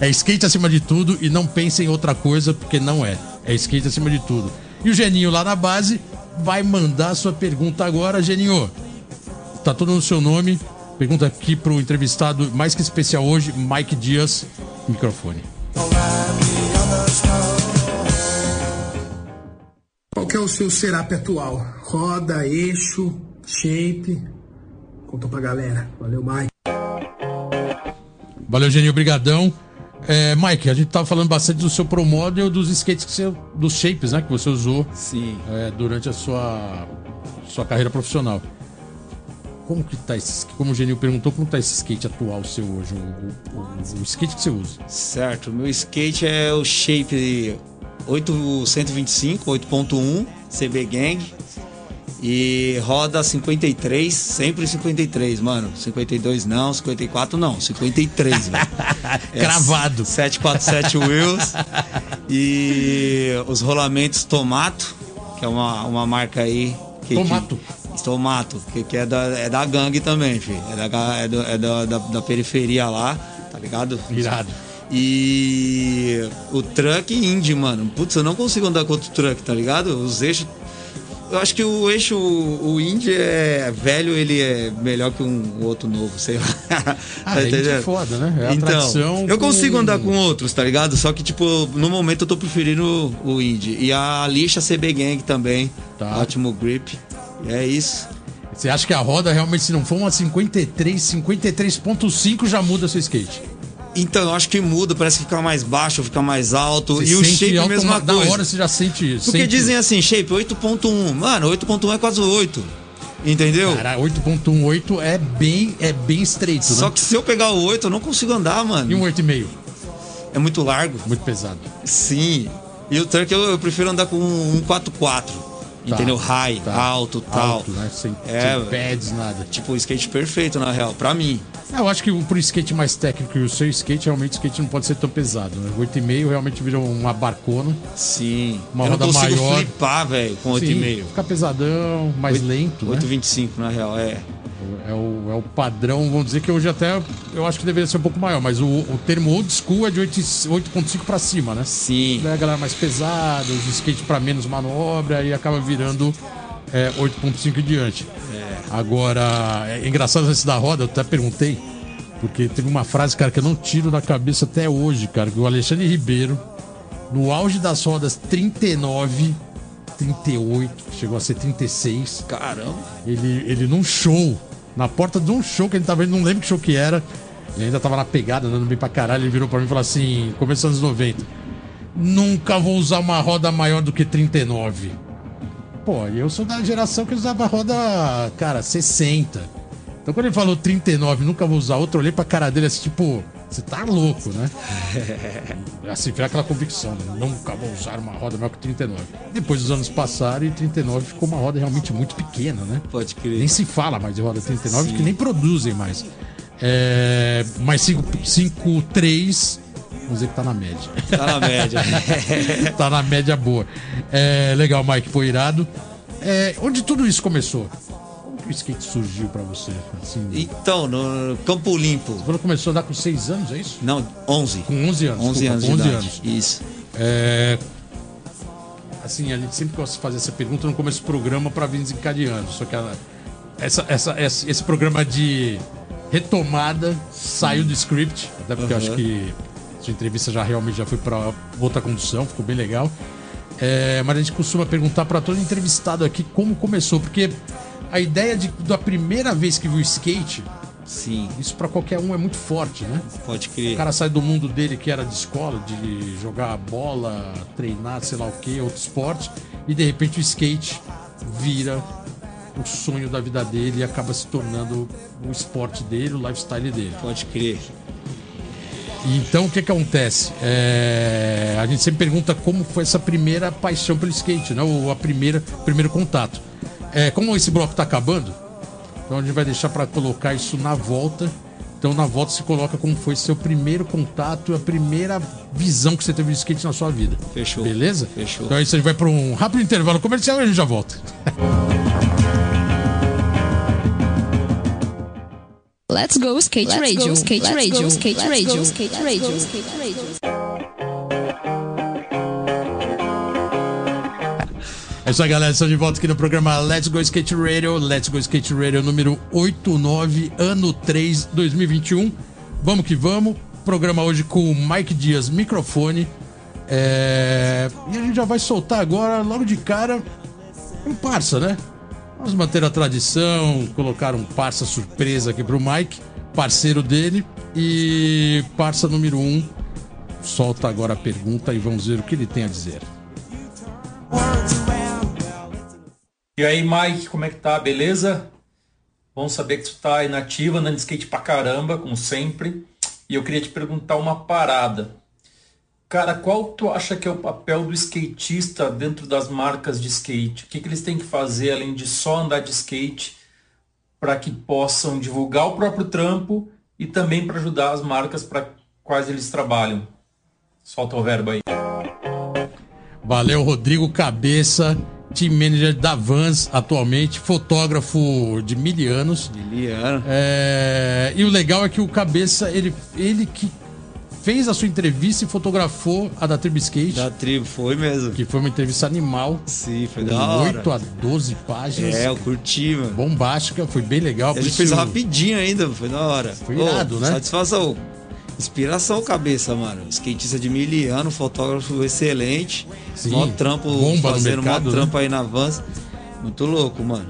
É skate acima de tudo e não pensem em outra coisa, porque não é. É skate acima de tudo. E o Geninho lá na base vai mandar a sua pergunta agora. Geninho, tá tudo no seu nome. Pergunta aqui pro entrevistado mais que especial hoje, Mike Dias. Microfone. Qual que é o seu setup atual? Roda, eixo, shape... Conta pra galera. Valeu, Mike. Valeu, Geninho. Obrigadão. É, Mike, a gente tava falando bastante do seu pro model, dos skates, que você, dos shapes, né? Que você usou. Sim. É, durante a sua, sua carreira profissional. Como que tá esse... Como o Geninho perguntou, como tá esse skate atual seu hoje? O, o, o, o skate que você usa. Certo. Meu skate é o shape oito cento e vinte e cinco, oito ponto um, C B Gang. E roda cinquenta e três, sempre cinquenta e três, mano. cinquenta e dois não, cinquenta e quatro não, cinquenta e três, velho. É cravado. sete quatro sete Wheels. E os rolamentos Tomato, que é uma, uma marca aí. Que, Tomato? Que, Tomato, que, que é, da, é da gangue também, filho. É, da, é, do, é da, da, da periferia lá, tá ligado? Virado. E o truck Indy, mano. Putz, eu não consigo andar com outro truck, tá ligado? Os eixos. Eu acho que o eixo, o Indy é velho, ele é melhor que um outro novo, sei lá. Ah, tá entendendo? É foda, né? É a então, eu consigo com... andar com outros, tá ligado? Só que, tipo, no momento eu tô preferindo o Indy. E a lixa C B Gang também, tá. Ótimo grip. E é isso. Você acha que a roda realmente, se não for uma cinquenta e três, cinquenta e três ponto cinco já muda seu skate? Então, eu acho que muda, parece que fica mais baixo, fica mais alto. Você e o shape é a mesma coisa. Na hora você já sente isso. Porque sente... dizem assim, shape oito ponto um. Mano, oito ponto um é quase oito. Entendeu? Cara, oito ponto dezoito é bem, é bem estreito, né? Só que se eu pegar o oito, eu não consigo andar, mano. E um oito e meio? É muito largo. Muito pesado. Sim. E o truck, eu, eu prefiro andar com um quatro quatro. Tá, entendeu? High, tá, alto, tal. Alto, né? Sem, é, sem pads, nada. Tipo, o skate perfeito, na real, pra mim. Eu acho que pro skate mais técnico e o seu skate, realmente o skate não pode ser tão pesado, né? O oito e meio realmente vira uma barcona. Sim. Uma eu roda maior. Eu não consigo flipar, velho, com oito e meio. Fica pesadão, mais oito, lento, né? oito e vinte e cinco, na real, é. É o, é o padrão, vamos dizer que hoje até eu acho que deveria ser um pouco maior, mas o, o termo old school é de oito ponto cinco pra cima, né? Sim. É a galera mais pesada, os skate pra menos manobra e acaba virando é, oito ponto cinco e diante. É. Agora, é engraçado esse da roda, eu até perguntei, porque teve uma frase, cara, que eu não tiro da cabeça até hoje, cara, que o Alexandre Ribeiro, no auge das rodas trinta e nove... trinta e oito, chegou a ser trinta e seis. Caramba! Ele, ele num show, na porta de um show que ele tava vendo, não lembro que show que era, ele ainda tava na pegada, andando bem pra caralho. Ele virou pra mim e falou assim: começo dos anos noventa, nunca vou usar uma roda maior do que trinta e nove. Pô, eu sou da geração que usava roda, cara, sessenta. Então quando ele falou trinta e nove, nunca vou usar outra, eu olhei pra cara dele assim, tipo. Você tá louco, né? Assim, foi aquela convicção, né? Nunca vou usar uma roda maior que trinta e nove. Depois os anos passaram e trinta e nove ficou uma roda realmente muito pequena, né? Pode crer. Nem se fala mais de roda trinta e nove, sim, que nem produzem mais. É... Mas cinco três, vamos dizer que tá na média. Tá na média. Tá na média boa. É... Legal, Mike, foi irado. É... Onde tudo isso começou? O skate surgiu pra você? Assim, então, no Campo Limpo. Você começou a andar com seis anos, é isso? Não, onze. Com onze anos. onze anos. onze anos. Isso. É... Assim, a gente sempre gosta de fazer essa pergunta no começo do programa pra vir desencadeando. Só que ela... essa, essa, essa, esse programa de retomada saiu do script. Até porque uhum. Eu acho que a entrevista já realmente já foi pra outra condução, ficou bem legal. É... Mas a gente costuma perguntar pra todo entrevistado aqui como começou, porque. a ideia de, da primeira vez que viu skate... Sim. Isso pra qualquer um é muito forte, né? Pode crer. O cara sai do mundo dele, que era de escola, de jogar bola, treinar, sei lá o que, outro esporte, e de repente o skate vira o sonho da vida dele e acaba se tornando o esporte dele, o lifestyle dele. Pode crer. E então o que, que acontece? É... A gente sempre pergunta como foi essa primeira paixão pelo skate, né? Ou a primeira, primeiro contato. É, como esse bloco tá acabando, então a gente vai deixar para colocar isso na volta. Então na volta se coloca como foi seu primeiro contato, a primeira visão que você teve de skate na sua vida. Fechou. Beleza? Fechou. Então aí você vai para um rápido intervalo comercial e a gente já volta. Let's go skate Let's radio, go. skate Let's radio, go. skate Let's radio, go. skate Let's radio, go. skate radio. É isso aí, galera, estamos de volta aqui no programa Let's Go Skate Radio, Let's Go Skate Radio número oitenta e nove, ano três, dois mil e vinte e um. Vamos que vamos, programa hoje com o Mike Dias, microfone. É... E a gente já vai soltar agora, logo de cara, um parça, né? Vamos manter a tradição, colocar um parça surpresa aqui pro Mike, parceiro dele. E parça número um, solta agora a pergunta e vamos ver o que ele tem a dizer. E aí, Mike, como é que tá? Beleza? Bom saber que tu tá aí na ativa, andando de skate pra caramba, como sempre. E eu queria te perguntar uma parada. Cara, qual tu acha que é o papel do skatista dentro das marcas de skate? O que que eles têm que fazer, além de só andar de skate, para que possam divulgar o próprio trampo e também para ajudar as marcas para quais eles trabalham? Solta o verbo aí. Valeu, Rodrigo Cabeça, team manager da Vans atualmente, fotógrafo de mil anos. Mil anos. É... E o legal é que o Cabeça, ele, ele que fez a sua entrevista e fotografou a da Tribo Skate. Da Tribo, foi mesmo. Que foi uma entrevista animal. Sim, foi da hora. De oito a doze páginas. É, eu curti, mano. Bombástica, foi bem legal. Ele fez rapidinho ainda, foi da hora. Foi irado, oh, né? Satisfação. Inspiração, Cabeça, mano. Skatista de mil anos, fotógrafo excelente. Sim. Mó trampo, bomba fazendo mercado, mó trampo, né? Aí na Vans. Muito louco, mano.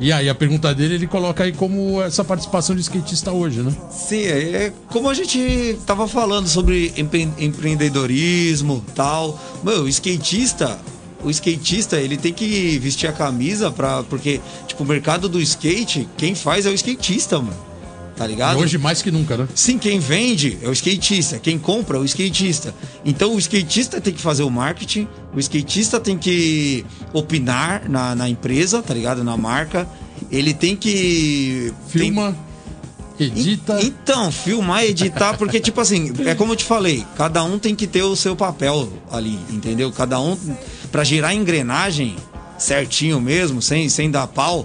E aí, a pergunta dele, ele coloca aí como essa participação de skatista hoje, né? Sim, é como a gente tava falando sobre empre- empreendedorismo e tal. Meu, o skatista, o skatista, ele tem que vestir a camisa pra... Porque, tipo, o mercado do skate, quem faz é o skatista, mano. Tá ligado? Hoje mais que nunca, né? Sim, quem vende é o skatista, quem compra é o skatista. Então o skatista tem que fazer o marketing, o skatista tem que opinar na, na empresa, tá ligado? Na marca. Ele tem que... Filma, tem... edita... E, então, filmar, editar, porque tipo assim, é como eu te falei, cada um tem que ter o seu papel ali, entendeu? Cada um, pra girar engrenagem certinho mesmo, sem, sem dar pau,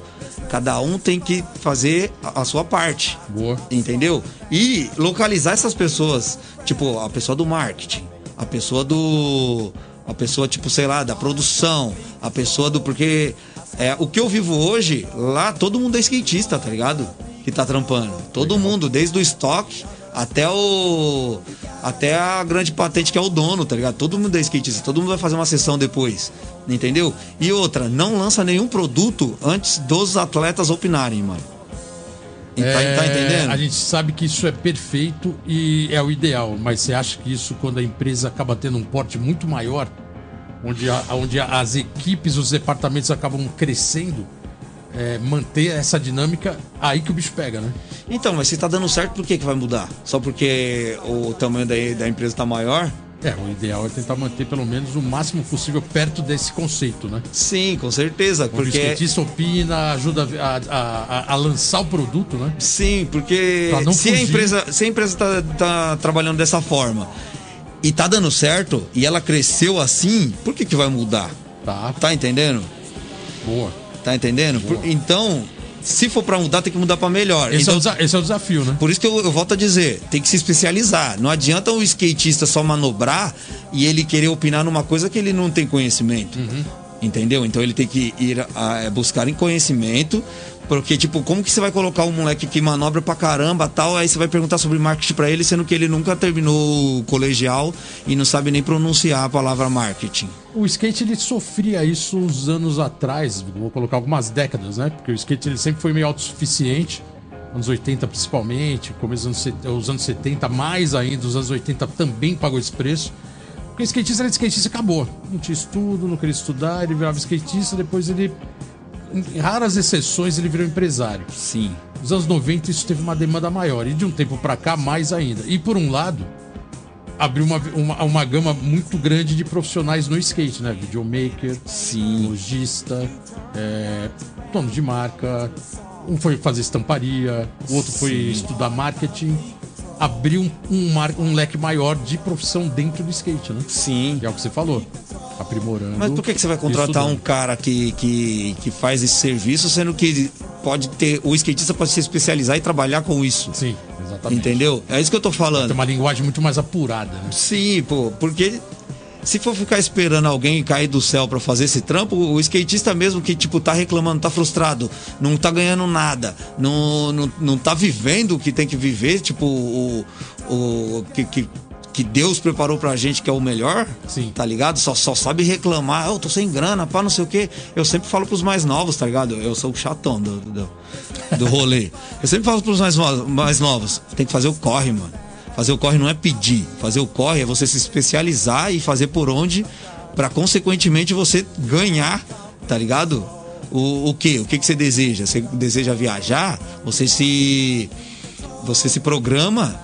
cada um tem que fazer a sua parte. Boa. Entendeu? E localizar essas pessoas, tipo, a pessoa do marketing, a pessoa do... a pessoa, tipo, sei lá, da produção, a pessoa do... Porque é, o que eu vivo hoje, lá todo mundo é skatista, tá ligado? Que tá trampando. Todo Legal. mundo, desde o estoque até o... até a grande patente que é o dono, tá ligado? Todo mundo é skatista, todo mundo vai fazer uma sessão depois, entendeu? E outra, não lança nenhum produto antes dos atletas opinarem, mano. Tá, é, tá entendendo? A gente sabe que isso é perfeito e é o ideal, mas você acha que isso, quando a empresa acaba tendo um porte muito maior, onde, a, onde as equipes, os departamentos acabam crescendo, é, manter essa dinâmica, aí que o bicho pega, né? Então, mas se tá dando certo, por que que vai mudar? Só porque o tamanho da, da empresa tá maior? É, o ideal é tentar manter pelo menos o máximo possível perto desse conceito, né? Sim, com certeza. Onde porque o skatista opina, ajuda a, a, a, a lançar o produto, né? Sim, porque se a, empresa, se a empresa tá, tá trabalhando dessa forma e tá dando certo, e ela cresceu assim, por que que vai mudar? Tá. Tá entendendo? Boa. Tá entendendo? Por, então, se for pra mudar, tem que mudar pra melhor. Esse, então, é, o desa- esse é o desafio, né? Por isso que eu, eu volto a dizer, tem que se especializar. Não adianta o skatista só manobrar e ele querer opinar numa coisa que ele não tem conhecimento. Uhum. Entendeu? Então ele tem que ir a, buscar em conhecimento. Porque, tipo, como que você vai colocar um moleque que manobra pra caramba, tal, aí você vai perguntar sobre marketing pra ele, sendo que ele nunca terminou o colegial e não sabe nem pronunciar a palavra marketing. O skate, ele sofria isso uns anos atrás, vou colocar algumas décadas, né? Porque o skate, ele sempre foi meio autossuficiente, anos oitenta principalmente, começo dos anos, anos setenta, mais ainda, os anos oitenta também pagou esse preço. Porque o skatista era de skatista e acabou. Não tinha estudo, não queria estudar, ele virava skatista, depois ele... Em raras exceções, ele virou empresário. Sim. Nos anos noventa, isso teve uma demanda maior. E de um tempo pra cá, mais ainda. E por um lado, abriu uma, uma, uma gama muito grande de profissionais no skate, né? Videomaker, sim, lojista, é, dono de marca. Um foi fazer estamparia, o outro, sim, foi estudar marketing. Abriu um, um, mar, um leque maior de profissão dentro do skate, né? Sim. Que é o que você falou. Aprimorando. Mas por que, que você vai contratar um cara que, que, que faz esse serviço, sendo que pode ter, o skatista pode se especializar e trabalhar com isso? Sim, exatamente. Entendeu? É isso que eu tô falando. Tem uma linguagem muito mais apurada, né? Sim, pô, porque se for ficar esperando alguém cair do céu pra fazer esse trampo, o skatista mesmo que, tipo, tá reclamando, tá frustrado, não tá ganhando nada, não, não, não tá vivendo o que tem que viver, tipo, o... o que, que, que Deus preparou pra gente, que é o melhor, sim, tá ligado? Só, só sabe reclamar, eu oh, tô sem grana, pá, não sei o quê. Eu sempre falo pros mais novos, tá ligado? Eu sou o chatão do, do, do rolê. Eu sempre falo pros mais, mais novos, tem que fazer o corre, mano. Fazer o corre não é pedir, fazer o corre é você se especializar e fazer por onde, pra consequentemente você ganhar, tá ligado? O, o quê? O que, que você deseja? Você deseja viajar? Você se... Você se programa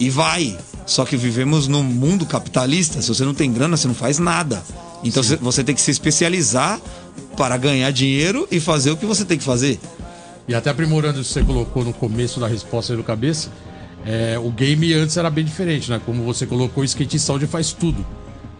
e vai. Só que vivemos num mundo capitalista. Se você não tem grana, você não faz nada. Então, sim, você tem que se especializar para ganhar dinheiro e fazer o que você tem que fazer. E até aprimorando o que você colocou no começo da resposta aí do Cabeça, é, o game antes era bem diferente, né? Como você colocou, o skatista hoje faz tudo.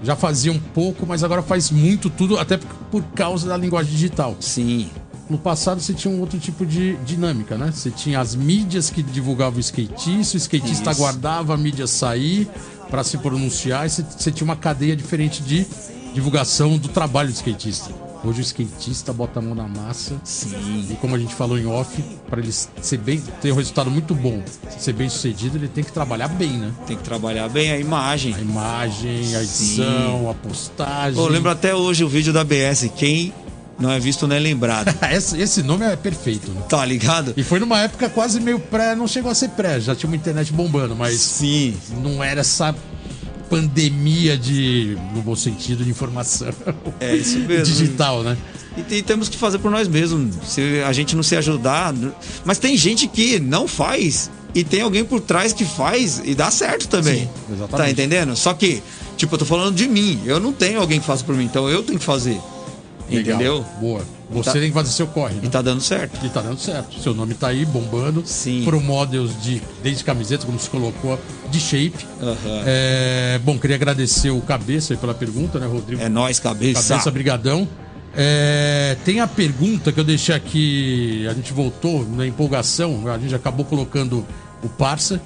Já fazia um pouco, mas agora faz muito tudo, até por causa da linguagem digital. Sim. No passado você tinha um outro tipo de dinâmica, né? Você tinha as mídias que divulgavam o skatista, o skatista isso, aguardava a mídia sair para se pronunciar, e você tinha uma cadeia diferente de divulgação do trabalho do skatista. Hoje o skatista bota a mão na massa, sim, e como a gente falou em off, para ele ser bem, ter um resultado muito bom, ser bem sucedido, ele tem que trabalhar bem, né? Tem que trabalhar bem a imagem. A imagem, a edição, sim, a postagem. Eu lembro até hoje o vídeo da B S, quem... Não é visto, não é lembrado. esse, esse nome é perfeito, né? Tá ligado? E foi numa época quase meio pré, não chegou a ser pré, já tinha uma internet bombando, mas... Sim. Não era essa pandemia de, no bom sentido, de informação. É isso mesmo. Digital, né? E, e temos que fazer por nós mesmos, se a gente não se ajudar... Mas tem gente que não faz, e tem alguém por trás que faz e dá certo também. Sim, exatamente. Tá entendendo? Só que, tipo, eu tô falando de mim, eu não tenho alguém que faça por mim, então eu tenho que fazer. Legal. Entendeu? Boa. Você tá... tem que fazer seu corre, né? E tá dando certo. E tá dando certo. Seu nome tá aí, bombando. Sim. Pro models de, desde camiseta, como se colocou, de shape. Uhum. É... Bom, queria agradecer o Cabeça aí pela pergunta, né, Rodrigo? É nóis, Cabeça. Cabeça, brigadão. É... Tem a pergunta que eu deixei aqui, a gente voltou na empolgação, a gente acabou colocando o parça,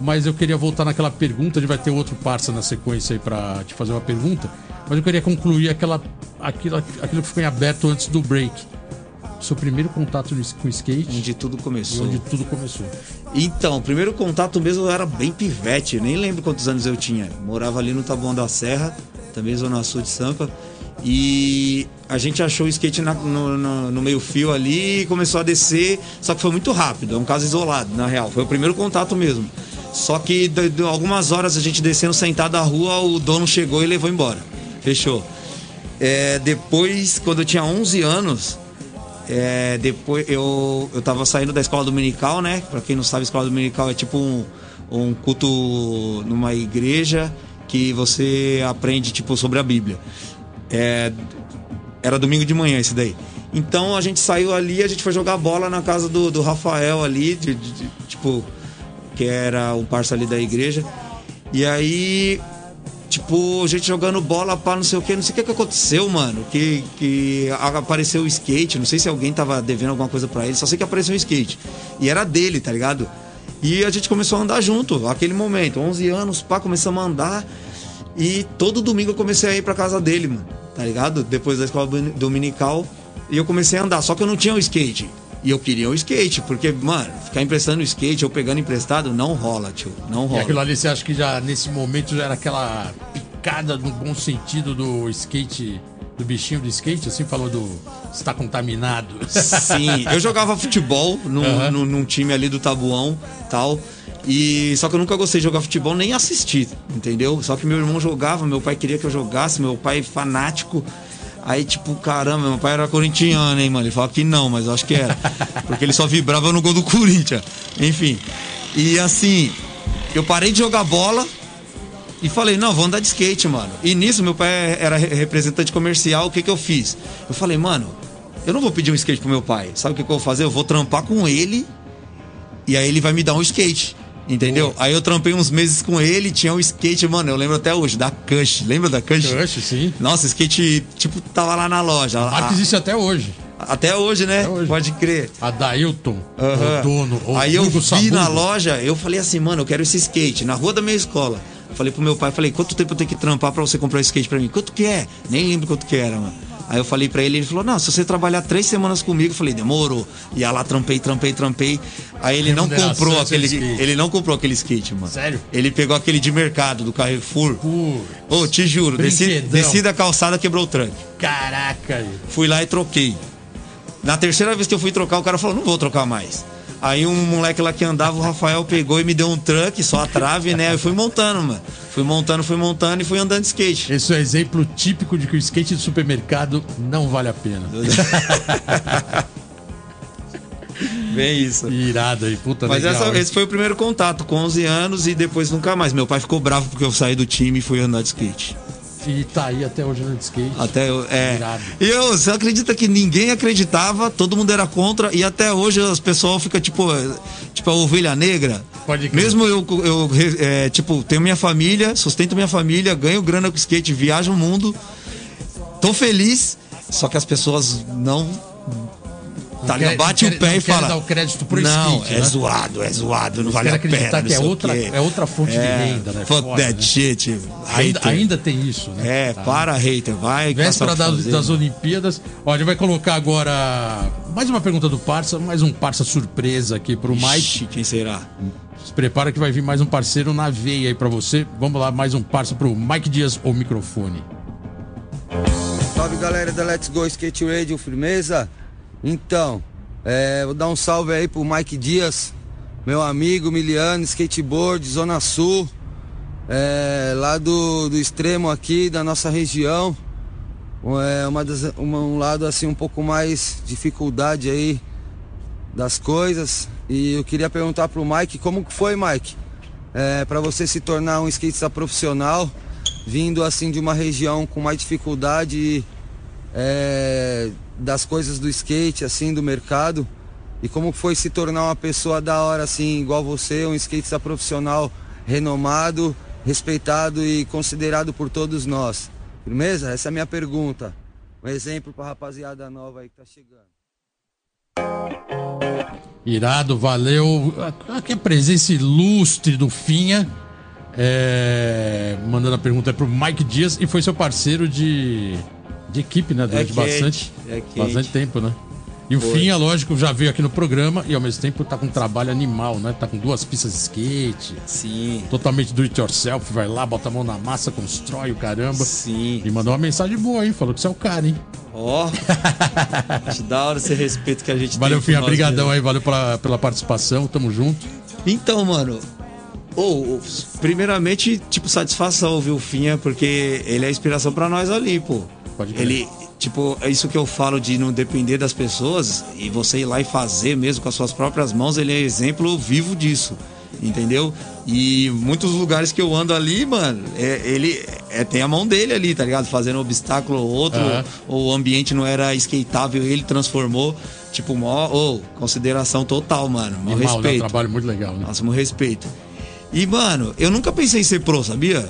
mas eu queria voltar naquela pergunta, a gente vai ter outro parça na sequência aí pra te fazer uma pergunta. Mas eu queria concluir aquela, aquilo, aquilo que ficou em aberto antes do break. Seu primeiro contato com o skate. Onde tudo começou. Onde tudo começou. Então, o primeiro contato mesmo eu era bem pivete. Nem lembro quantos anos eu tinha. Morava ali no Taboão da Serra, também Zona Sul de Sampa. E a gente achou o skate na, no, no, no meio fio ali e começou a descer. Só que foi muito rápido, é um caso isolado, na real. Foi o primeiro contato mesmo. Só que de, de algumas horas a gente descendo sentado na rua, o dono chegou e levou embora. Fechou. É, depois, quando eu tinha onze anos, é, depois eu, eu tava saindo da escola dominical, né? Pra quem não sabe, escola dominical é tipo um, um culto numa igreja que você aprende, tipo, sobre a Bíblia. É, era domingo de manhã esse daí. Então, a gente saiu ali, a gente foi jogar bola na casa do, do Rafael ali, de, de, de, tipo, que era um parça ali da igreja. E aí... Tipo, gente jogando bola pra não sei o que, não sei o que que aconteceu, mano. Que, que apareceu o skate, não sei se alguém tava devendo alguma coisa pra ele, só sei que apareceu um skate. E era dele, tá ligado? E a gente começou a andar junto, aquele momento, onze anos, pá, começamos a andar. E todo domingo eu comecei a ir pra casa dele, mano. tá ligado? Depois da escola dominical. E eu comecei a andar, só que eu não tinha o skate. E eu queria o skate, porque, mano, ficar emprestando skate ou pegando emprestado não rola, tio. Não rola. E aquilo ali, você acha que já nesse momento já era aquela picada no bom sentido do skate, do bichinho do skate? Assim, falou do está contaminado. Sim, eu jogava futebol num, uhum. num, num time ali do Taboão e tal. E, só que eu nunca gostei de jogar futebol, nem assistir, entendeu? Só que meu irmão jogava, meu pai queria que eu jogasse, meu pai fanático. Aí, tipo, caramba, meu pai era corintiano, hein, mano? Ele falava que não, mas eu acho que era. Porque ele só vibrava no gol do Corinthians. Enfim. E, assim, eu parei de jogar bola e falei, não, vou andar de skate, mano. E nisso, meu pai era representante comercial, o que que eu fiz? Eu falei, mano, eu não vou pedir um skate pro meu pai. Sabe o que que eu vou fazer? Eu vou trampar com ele e aí ele vai me dar um skate. Entendeu? Boa. Aí eu trampei uns meses com ele, tinha um skate, mano, eu lembro até hoje, da Cush. Lembra da Cush? Cush, sim. Nossa, skate, tipo, tava lá na loja. A marca existe até hoje. Até hoje, né? Até hoje. Pode crer. A Dailton, uhum. o dono. O Aí Hugo eu vi Sabugo. Na loja, eu falei assim, mano, eu quero esse skate, na rua da minha escola. Falei pro meu pai, falei, quanto tempo eu tenho que trampar pra você comprar esse skate pra mim? Quanto que é? Nem lembro quanto que era, mano. Aí eu falei pra ele, ele falou, não, se você trabalhar três semanas comigo, eu falei, demorou. Ia lá, trampei, trampei, trampei. Aí ele não comprou aquele skate. Ele não comprou aquele skate, mano. Sério? Ele pegou aquele de mercado do Carrefour. Ô, oh, te juro, desci, desci da calçada, quebrou o tranque. Caraca. Fui lá e troquei. Na terceira vez que eu fui trocar, o cara falou, não vou trocar mais. Aí um moleque lá que andava, o Rafael, pegou e me deu um tranque, só a trave, né? Eu fui montando, mano. Fui montando, fui montando e fui andando de skate. Esse é um exemplo típico de que o skate de supermercado não vale a pena. Bem isso. Irado aí, puta. Mas legal, essa, esse foi o primeiro contato, com onze anos e depois nunca mais. Meu pai ficou bravo porque eu saí do time e fui andar de skate. E tá aí até hoje no skate. Até eu, é. E eu, você acredita que ninguém acreditava, todo mundo era contra, e até hoje as pessoas ficam tipo, tipo a ovelha negra. Pode crer. Mesmo eu, eu é, tipo, tenho minha família, sustento minha família, ganho grana com skate, viajo o mundo, tô feliz, só que as pessoas não... Tá, não bate não o pé não e fala. Dar o crédito pro não, skate, é né? zoado, é zoado, não vale a pena. Que é, outra, é outra fonte é, de renda, né? Fuck Foda, that né? shit. Ainda, ainda tem isso, né? É, tá. Para, hater, vai. Véspera das, das Olimpíadas. Ó, a gente vai colocar agora mais uma pergunta do parça, mais um parça surpresa aqui pro Mike. Ixi, quem será? Se prepara que vai vir mais um parceiro na veia aí pra você. Vamos lá, mais um parça pro Mike Dias, o microfone. Salve, galera da Let's Go Skate Radio, firmeza? Então, é, vou dar um salve aí pro Mike Dias, meu amigo, miliano, skateboard, Zona Sul, é, lá do, do extremo aqui da nossa região, é, uma das, uma, um lado assim um pouco mais dificuldade aí das coisas. E eu queria perguntar pro Mike, como que foi, Mike, é, para você se tornar um skatista profissional, vindo assim de uma região com mais dificuldade, é, das coisas do skate, assim, do mercado, e como foi se tornar uma pessoa da hora, assim, igual você, um skatista profissional renomado, respeitado e considerado por todos nós. Firmeza? Essa é a minha pergunta. Um exemplo pra rapaziada nova aí que tá chegando. Irado, valeu. Aqui a presença ilustre do Finha, é... mandando a pergunta pro Mike Dias, e foi seu parceiro de... de equipe, né? Durante é bastante, é bastante tempo, né? E o Foi. Finha, lógico, já veio aqui no programa e ao mesmo tempo tá com um trabalho animal, né? Tá com duas pistas de skate. Sim. Totalmente do it yourself, vai lá, bota a mão na massa, constrói o caramba. Sim. E mandou uma mensagem boa, hein? Falou que você é o cara, hein? Ó. Oh. Acho da hora esse respeito que a gente valeu, tem. Valeu, Finha, brigadão mesmo. Aí, valeu pela, pela participação, tamo junto. Então, mano... Oh, primeiramente, tipo, satisfação, viu, Finha? Porque ele é inspiração pra nós ali, pô. Pode crer. Ele, tipo, é isso que eu falo de não depender das pessoas e você ir lá e fazer mesmo com as suas próprias mãos. Ele é exemplo vivo disso, entendeu? E muitos lugares que eu ando ali, mano, é, ele é, tem a mão dele ali, tá ligado? Fazendo um obstáculo ou outro, uhum. ou, o ambiente não era skateável, ele transformou. Tipo, mó, oh, consideração total, mano. Mó respeito. Mal, né? Um trabalho muito legal, né? Nossa, um respeito. E, mano, eu nunca pensei em ser pro, sabia?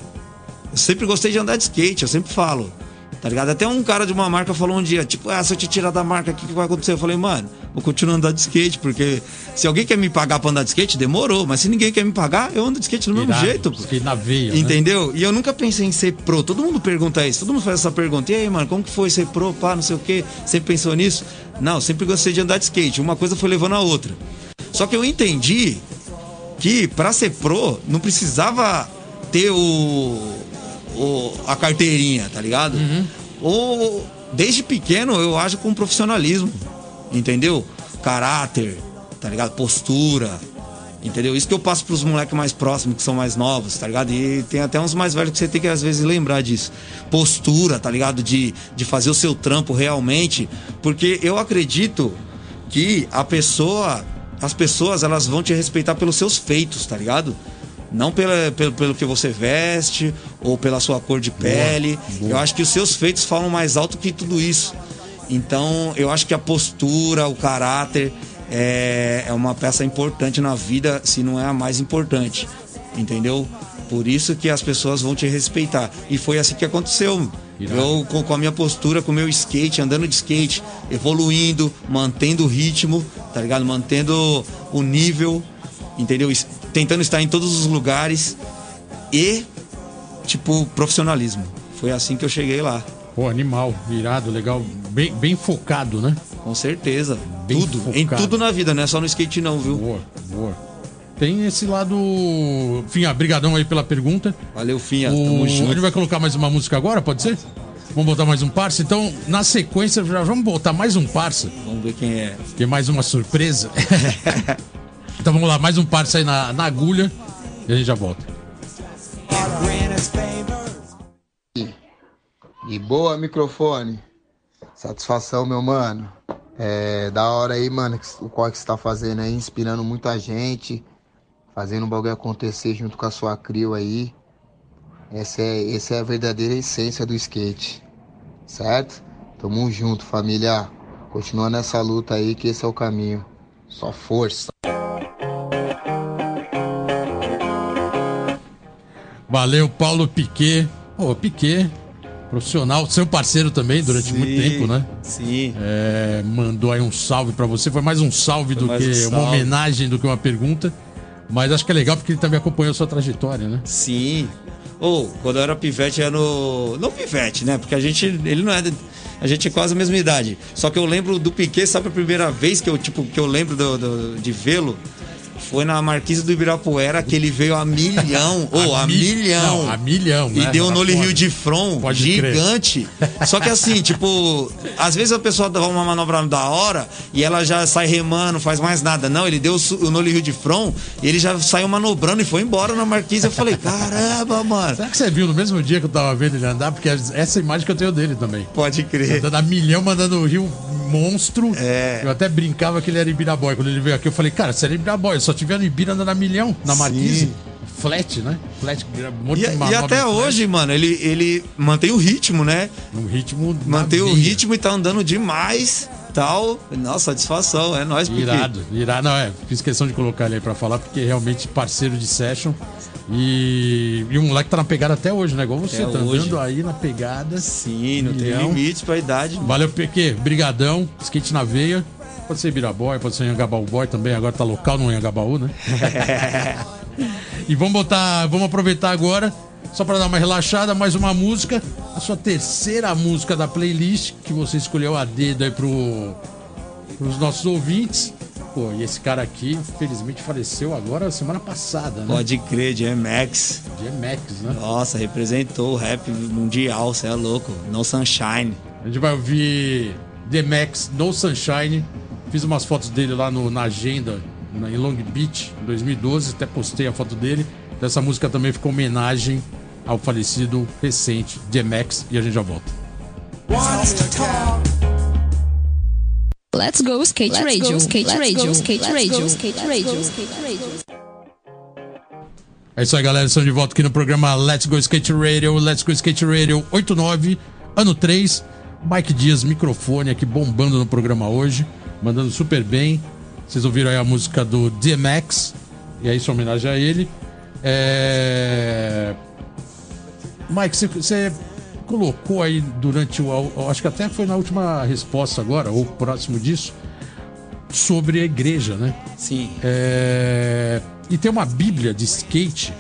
Eu sempre gostei de andar de skate, eu sempre falo, tá ligado? Até um cara de uma marca falou um dia, tipo, ah, se eu te tirar da marca, o que, que vai acontecer? Eu falei, mano, eu continuo andando de skate, porque se alguém quer me pagar pra andar de skate, demorou, mas se ninguém quer me pagar, eu ando de skate do mesmo jeito. Skate na veia, entendeu? Né? E eu nunca pensei em ser pro, todo mundo pergunta isso, todo mundo faz essa pergunta, e aí, mano, como que foi ser pro, pá, não sei o quê, sempre pensou nisso? Não, sempre gostei de andar de skate, uma coisa foi levando a outra. Só que eu entendi que pra ser pro, não precisava ter o... o a carteirinha, tá ligado? Uhum. Ou... Desde pequeno eu ajo com profissionalismo, entendeu? Caráter, tá ligado? Postura, entendeu? Isso que eu passo pros moleques mais próximos, que são mais novos, tá ligado? E tem até uns mais velhos que você tem que às vezes lembrar disso. Postura, tá ligado? De, de fazer o seu trampo realmente. Porque eu acredito que a pessoa, as pessoas, elas vão te respeitar pelos seus feitos, tá ligado? Não pela, pelo, pelo que você veste ou pela sua cor de pele. Boa, boa. Eu acho que os seus feitos falam mais alto que tudo isso. Então, eu acho que a postura, o caráter é, é uma peça importante na vida, se não é a mais importante. Entendeu? Por isso que as pessoas vão te respeitar. E foi assim que aconteceu. Eu, com, com a minha postura, com o meu skate, andando de skate, evoluindo, mantendo o ritmo, tá ligado? Mantendo o nível, entendeu? Tentando estar em todos os lugares e, tipo, profissionalismo. Foi assim que eu cheguei lá. Pô, animal, virado, legal, bem, bem focado, né? Com certeza, bem tudo, focado. Em tudo na vida, não é só no skate não, viu? Boa, boa. Tem esse lado... Finha, brigadão aí pela pergunta. Valeu, Finha, o... tamo junto. A gente vai colocar mais uma música agora, pode ser? Vamos botar mais um parça? Então, na sequência, já vamos botar mais um parça. Vamos ver quem é. Tem mais uma surpresa. Então vamos lá, mais um parça aí na, na agulha e a gente já volta. E boa, microfone. Satisfação, meu mano. É da hora aí, mano, o corre que você tá fazendo aí, inspirando muita gente, fazendo o bagulho acontecer junto com a sua crew aí. Essa é, essa é a verdadeira essência do skate, certo? Tamo junto, família. Continua nessa luta aí, que esse é o caminho. Só força. Valeu, Paulo Piquet. Ô, oh, Piquet, profissional, seu parceiro também durante sim, muito tempo, né? Sim. É, mandou aí um salve pra você. Foi mais um salve Foi do que um salve. Uma homenagem do que uma pergunta. Mas acho que é legal porque ele também acompanhou a sua trajetória, né? Sim. Ou, oh, quando eu era pivete, era no. Não pivete, né? Porque a gente. Ele não é. A gente é quase a mesma idade. Só que eu lembro do Piquet, sabe a primeira vez que eu, tipo, que eu lembro do, do, de vê-lo? Foi na Marquise do Ibirapuera que ele veio a milhão. Ou oh, a, a milhão. Não, a milhão, né? E deu um Noli Rio de front pode gigante. Crer. Só que assim, tipo, às vezes a pessoa dá uma manobra da hora e ela já sai remando, não faz mais nada. Não, ele deu o Noli Rio de front e ele já saiu manobrando e foi embora na Marquise. Eu falei, caramba, mano. Será que você viu no mesmo dia que eu tava vendo ele andar? Porque essa imagem que eu tenho dele também. Pode crer. Andando a milhão, mandando o Rio monstro. É. Eu até brincava que ele era Ibiraboy. Quando ele veio aqui, eu falei, cara, você era Ibiraboy, só tiveram Ibira andando a milhão na Marquise. Flat, né? Flat, um monte e, de e até flat. Hoje, mano, ele, ele mantém o ritmo, né? Um ritmo mantém o ritmo e tá andando demais, tal. Nossa, satisfação, é nóis, Piquet. Irado, irado. Não, é, fiz questão de colocar ele aí pra falar, porque realmente parceiro de session. E, e o moleque tá na pegada até hoje, né? Igual você, até tá hoje. Andando aí na pegada. Sim, não milhão. Tem limite pra idade. Valeu, P Q, brigadão, skate na veia. Pode ser Ibiraboy, pode ser Anhangabaú Boy também, agora tá local no Anhangabaú, né? E vamos botar, vamos aproveitar agora, só pra dar uma relaxada, mais uma música, a sua terceira música da playlist, que você escolheu a dedo aí pro, pros nossos ouvintes. Pô, e esse cara aqui, felizmente, faleceu agora semana passada, né? Pode crer, D M X. D M X, né? Nossa, representou o rap mundial, você é louco, No Sunshine. A gente vai ouvir D M X, No Sunshine. Fiz umas fotos dele lá no, na agenda, na, em Long Beach, em dois mil e doze, até postei a foto dele. Então essa música também ficou homenagem ao falecido recente D M X e a gente já volta. Let's go skate radio, skate radio, skate radio, skate radio, skate radio. É isso aí, galera, estamos de volta aqui no programa Let's Go Skate Radio, Let's Go Skate Radio oitenta e nove, ano três. Mike Dias, microfone aqui bombando no programa hoje, mandando super bem. Vocês ouviram aí a música do D M X, e aí sua homenagem a ele. É... Mike, você colocou aí durante o... Acho que até foi na última resposta agora, ou próximo disso, sobre a igreja, né? Sim. É... E tem uma bíblia de skate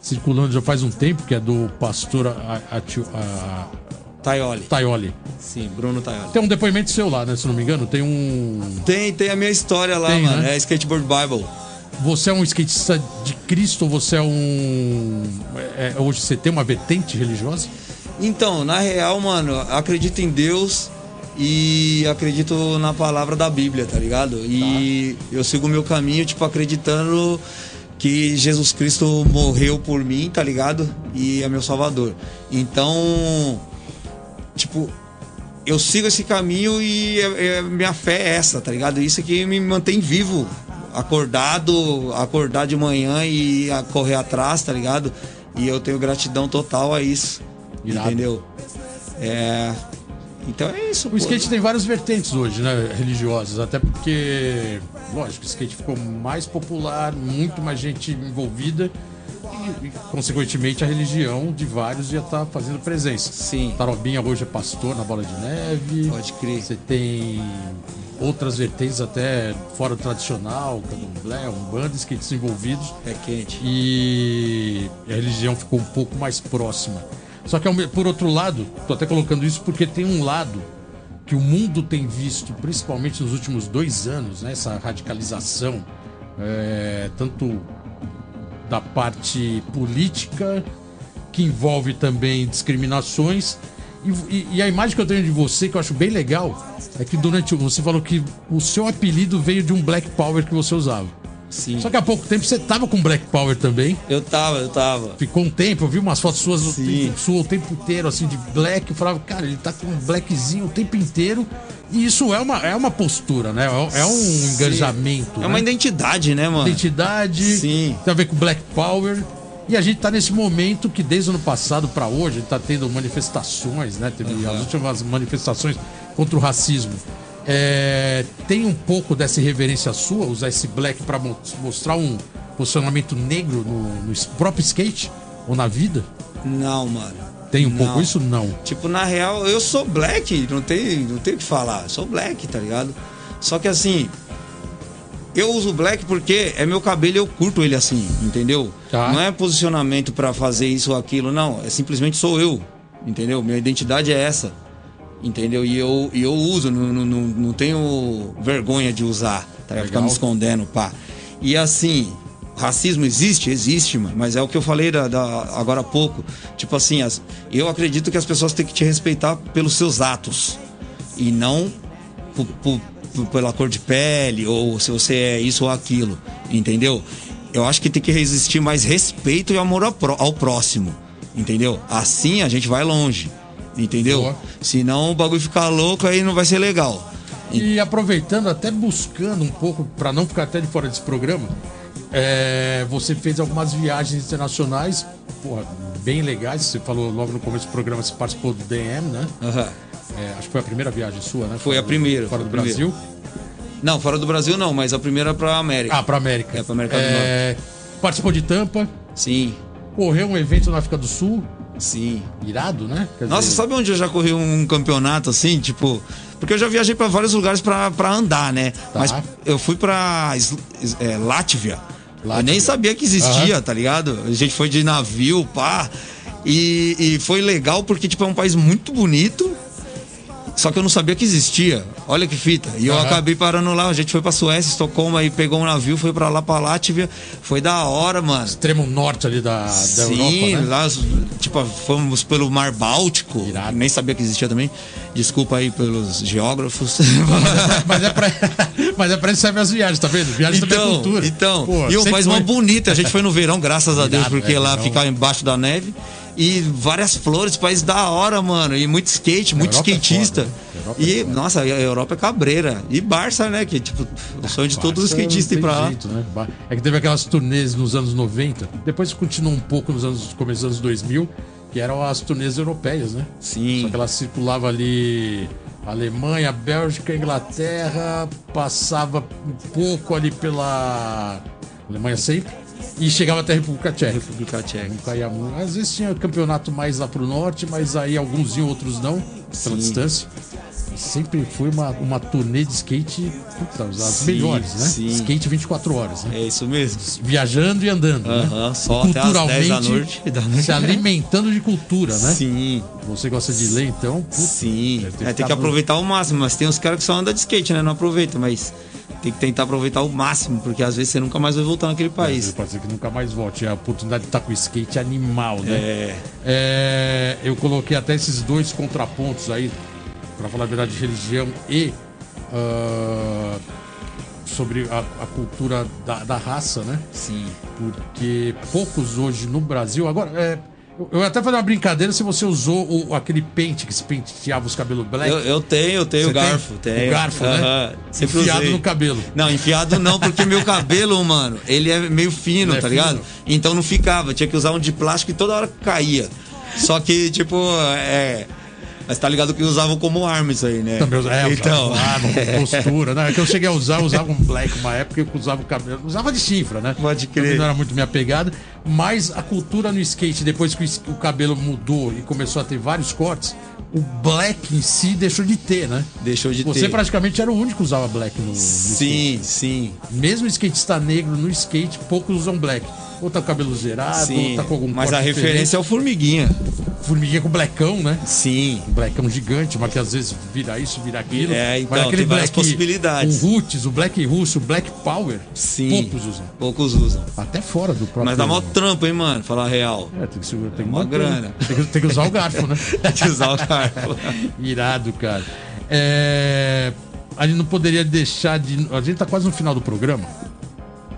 circulando já faz um tempo, que é do pastor a, a, a... Taioli. Taioli. Sim, Bruno Taioli. Tem um depoimento seu lá, né? Se não me engano, tem um... Tem, tem a minha história lá, tem, mano. Né? É Skateboard Bible. Você é um skatista de Cristo ou você é um... É, hoje você tem uma vertente religiosa? Então, na real, mano, acredito em Deus e acredito na palavra da Bíblia, tá ligado? E tá. Eu sigo o meu caminho, tipo, acreditando que Jesus Cristo morreu por mim, tá ligado? E é meu salvador. Então, tipo, eu sigo esse caminho e é, é, minha fé é essa, tá ligado? Isso que me mantém vivo, acordado, acordar de manhã e correr atrás, tá ligado? E eu tenho gratidão total a isso. Irado. Entendeu? É... Então é isso. O pô. skate tem várias vertentes hoje, né? Religiosas. Até porque, lógico, o skate ficou mais popular, muito mais gente envolvida. E, consequentemente, a religião de vários já tá fazendo presença. Sim. Tarobinha hoje é pastor na Bola de Neve. Pode crer. Você tem outras vertentes até fora do tradicional, candomblé, umbanda, skates envolvidos. É quente. E a religião ficou um pouco mais próxima. Só que, por outro lado, tô até colocando isso porque tem um lado que o mundo tem visto, principalmente nos últimos dois anos, né? Essa radicalização, é, tanto da parte política, que envolve também discriminações. E, e, e a imagem que eu tenho de você, que eu acho bem legal, é que durante... Você falou que o seu apelido veio de um Black Power que você usava. Sim. Só que há pouco tempo você tava com Black Power também. Eu tava, eu tava. Ficou um tempo, eu vi umas fotos suas o tempo, sua, o tempo inteiro, assim, de black. Eu falava, cara, ele tá com um blackzinho o tempo inteiro. E isso é uma, é uma postura, né? É, é um Sim. engajamento. É né? uma identidade, né, mano? Identidade. Sim. Tem a ver com Black Power. E a gente tá nesse momento que desde o ano passado pra hoje, a gente tá tendo manifestações, né? Teve uhum. as últimas manifestações contra o racismo. É, tem um pouco dessa irreverência sua, usar esse black pra mostrar um posicionamento negro no, no próprio skate ou na vida? Não, mano. Tem um não. pouco isso? Não. Tipo, na real, eu sou black, não tem, não tem o que falar. Eu sou black, tá ligado? Só que assim, eu uso black porque é meu cabelo e eu curto ele assim, entendeu? Tá. Não é posicionamento pra fazer isso ou aquilo, não. É simplesmente sou eu, entendeu? Minha identidade é essa. Entendeu? E eu, eu uso, não, não, não tenho vergonha de usar, tá? Ficar me escondendo, pá. E assim, racismo existe? Existe, mano. Mas é o que eu falei da, da, agora há pouco. Tipo assim, as, eu acredito que as pessoas têm que te respeitar pelos seus atos. E não por, por, por, pela cor de pele, ou se você é isso ou aquilo. Entendeu? Eu acho que tem que existir mais respeito e amor ao, ao próximo. Entendeu? Assim a gente vai longe. Entendeu? Boa. Senão o bagulho ficar louco, aí não vai ser legal. E aproveitando, até buscando um pouco, pra não ficar até de fora desse programa, é, você fez algumas viagens internacionais, porra, bem legais. Você falou logo no começo do programa, você participou do D M, né? Uhum. É, acho que foi a primeira viagem sua, né? Foi a primeira. Fora do Brasil? Não, fora do Brasil não, mas a primeira pra América. Ah, pra América. É, pra América é, do Norte. Participou de Tampa? Sim. Correu um evento na África do Sul? Sim. Irado, né? Quer Nossa, dizer... sabe onde eu já corri um campeonato assim? Tipo, porque eu já viajei pra vários lugares pra, pra andar, né? Tá. Mas eu fui pra é, Látvia. Látvia. Eu nem sabia que existia, uhum. tá ligado? A gente foi de navio, pá. E, e foi legal porque, tipo, é um país muito bonito. Só que eu não sabia que existia. Olha que fita. E eu uhum. acabei parando lá. A gente foi pra Suécia, Estocolmo, aí pegou um navio, foi pra lá, pra Látvia. Foi da hora, mano. Extremo norte ali da, da Sim, Europa, né? Sim, lá, tipo, fomos pelo Mar Báltico. Irado. Nem sabia que existia também. Desculpa aí pelos geógrafos. Mas é pra, mas é pra isso serve as viagens, tá vendo? Viagens então, também é cultura. Então, Pô, e o país mais bonito. A gente foi no verão, graças a Deus, Irado, porque é, lá verão. Fica embaixo da neve. E várias flores, país da hora, mano. E muito skate, muito skatista. E, nossa, a Europa é cabreira. E Barça, né? Que tipo, o sonho de todos os skatistas ir pra lá. Né? É que teve aquelas turnês nos anos noventa. Depois continuou um pouco nos anos, começo dos anos dois mil, que eram as turnês europeias, né? Sim. Só que ela circulava ali Alemanha, Bélgica, Inglaterra, passava um pouco ali pela Alemanha sempre. E chegava até a República Tcheca. República Tcheca. Às vezes tinha campeonato mais lá pro norte, mas aí alguns e outros não, pela Sim. distância. sempre foi uma, uma turnê de skate, puta, as sim, melhores, né? Sim. Skate vinte e quatro horas, né? É isso mesmo. Viajando e andando, uh-huh, né? Só culturalmente, até as dez da noite, da noite. Se alimentando de cultura, né? Sim. Você gosta de ler, então? Puta, sim. É, tem que aproveitar o máximo, mas tem uns caras que só andam de skate, né? Não aproveita, mas tem que tentar aproveitar o máximo, porque às vezes você nunca mais vai voltar naquele país. É, pode ser que nunca mais volte. A oportunidade de estar com o skate é animal, né? É. É, eu coloquei até esses dois contrapontos aí, para falar a verdade, de religião e uh, sobre a, a cultura da, da raça, né? Sim. Porque poucos hoje no Brasil... Agora, é, eu ia até fazer uma brincadeira se você usou o, aquele pente que se penteava os cabelos black. Eu, eu tenho, eu tenho o garfo. Tem? Tenho. O garfo, uh-huh, né? Sempre enfiado usei. No cabelo. Não, enfiado não, porque meu cabelo, mano, ele é meio fino, ele tá é ligado? Fino. Então não ficava, tinha que usar um de plástico e toda hora caía. Só que, tipo, é... Mas tá ligado que usavam como arma isso aí, né? Também usava, é, então... usava com postura, né? É que eu cheguei a usar, usava um black uma época, eu usava o cabelo, usava de chifra, né? Pode crer. Também não era muito minha pegada, mas a cultura no skate, depois que o cabelo mudou e começou a ter vários cortes, o black em si deixou de ter, né? Deixou de Você ter. Você praticamente era o único que usava black no, no sim, skate. Sim. Mesmo o skatista negro no skate, poucos usam black. Ou tá com o cabelo zerado, sim, ou tá com algum corte. Mas a referência diferente. É o Formiguinha. Formiguinha com blackão, né? Sim. Um blackão gigante, mas que às vezes vira isso, vira aquilo. É, então, mas aquele tem várias black, possibilidades. O roots, o black russo, o black power, sim, poucos usam. Poucos usam. Até fora do próprio... Mas dá mó trampo, hein, mano? Falar a real. É, tem que, tem que é uma grana. Tem que, tem que usar o garfo, né? Tem que usar o garfo. Irado, cara. É... A gente não poderia deixar de... A gente tá quase no final do programa.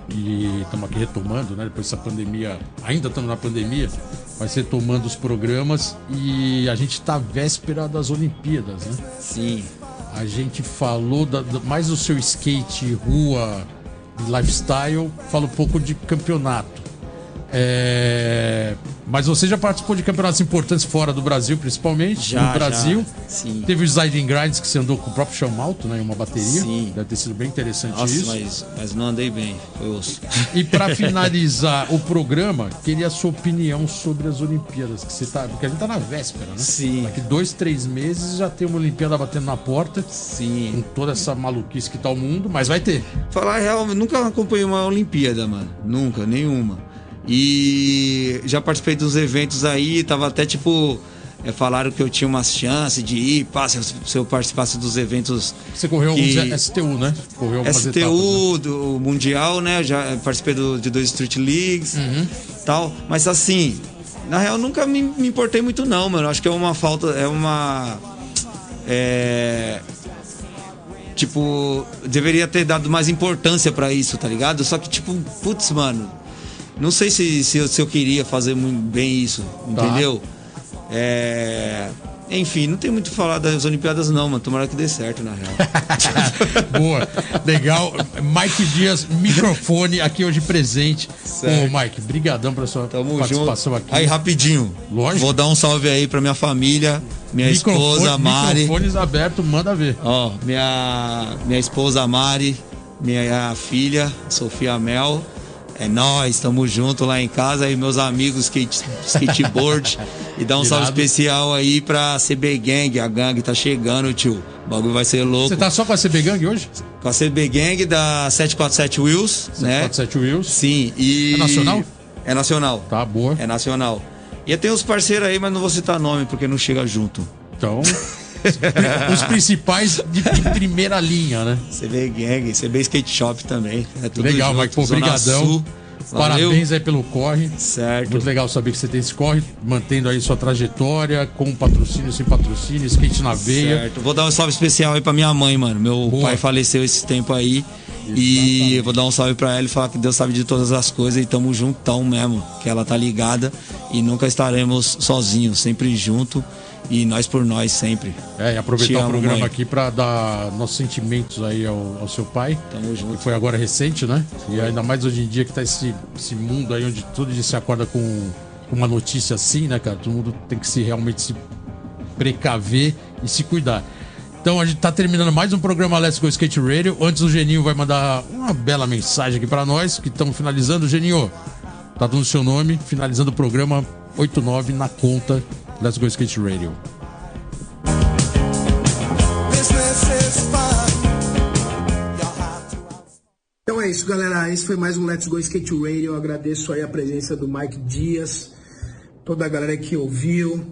E estamos aqui retomando, né? Depois dessa pandemia, ainda estamos na pandemia, mas retomando os programas, e a gente está à véspera das Olimpíadas, né? Sim. A gente falou da, mais do seu skate, rua, lifestyle, fala um pouco de campeonato. É... Mas você já participou de campeonatos importantes fora do Brasil, principalmente? Já, no Brasil. Já, sim. Teve os Sliding Grinds que você andou com o próprio chão alto, né? Em uma bateria. Sim. Deve ter sido bem interessante. Nossa, isso. Mas, mas não andei bem. Foi osso. E para finalizar o programa, queria a sua opinião sobre as Olimpíadas. Que você tá, porque a gente tá na véspera, né? Sim. Daqui dois, três meses já tem uma Olimpíada batendo na porta. Sim. Com toda essa maluquice que tá o mundo, mas vai ter. Falar a real, eu nunca acompanhei uma Olimpíada, mano. Nunca, nenhuma. E já participei dos eventos aí, tava até tipo, é, falaram que eu tinha umas chances de ir, pá, se, se eu participasse dos eventos. Você correu que... alguns S T U, né? Correu algumas S T U, etapas, né? Do Mundial, né? Já participei do, de dois Street Leagues, uhum, tal, mas assim, na real nunca me, me importei muito não, mano. Acho que é uma falta, é uma... É... Tipo, deveria ter dado mais importância pra isso, tá ligado? Só que tipo, putz, mano, não sei se, se, eu, se eu queria fazer muito bem isso, entendeu? Tá. É... Enfim, não tem muito o que falar das Olimpíadas não, mano. Tomara que dê certo, na real. Boa, legal. Mike Dias, microfone aqui hoje presente. Certo. Ô, Mike, brigadão pela sua Tamo participação junto. Aqui. Aí, rapidinho. Lógico. Vou dar um salve aí pra minha família, minha microfone, esposa Mari. Microfones abertos, manda ver. Ó, minha, minha esposa Mari, minha filha, Sofia Mel. É nóis, tamo junto lá em casa. E meus amigos skate, skateboard. E dá um Tirado. salve especial aí pra C B Gang. A gangue tá chegando, tio. O bagulho vai ser louco. Você tá só com a C B Gang hoje? Com a C B Gang da sete quatro sete Wheels, né? sete quatro sete Wheels. Sim. E... É nacional? É nacional. Tá, boa. É nacional. E tem uns parceiros aí, mas não vou citar nome, porque não chega junto. Então... Os principais de, de primeira linha, né? C B Gang, C B Skate Shop também. É tudo legal, junto. Mike, pô, brigadão. Parabéns aí pelo corre. Certo. Muito legal saber que você tem esse corre, mantendo aí sua trajetória, com patrocínio, sem patrocínio, skate na veia. Certo. Vou dar um salve especial aí pra minha mãe, mano. Meu Boa. pai faleceu esse tempo aí. Exatamente. E eu vou dar um salve pra ela e falar que Deus sabe de todas as coisas e tamo juntão mesmo. Que ela tá ligada e nunca estaremos sozinhos, sempre junto. E nós por nós sempre. É, e aproveitar amo, o programa mãe. aqui pra dar nossos sentimentos aí ao, ao seu pai. Tamo junto. Que foi agora recente, né? Foi. E ainda mais hoje em dia que tá esse, esse mundo aí onde todo dia se acorda com, com uma notícia assim, né, cara? Todo mundo tem que se realmente se precaver e se cuidar. Então a gente tá terminando mais um programa Let's Go Skate Radio. Antes o Geninho vai mandar uma bela mensagem aqui pra nós, que estamos finalizando. Geninho, tá dando o seu nome, finalizando o programa oitenta e nove na conta. Let's Go Skate Radio. Então é isso, galera. Esse foi mais um Let's Go Skate Radio. Eu agradeço aí a presença do Mike Dias, toda a galera que ouviu,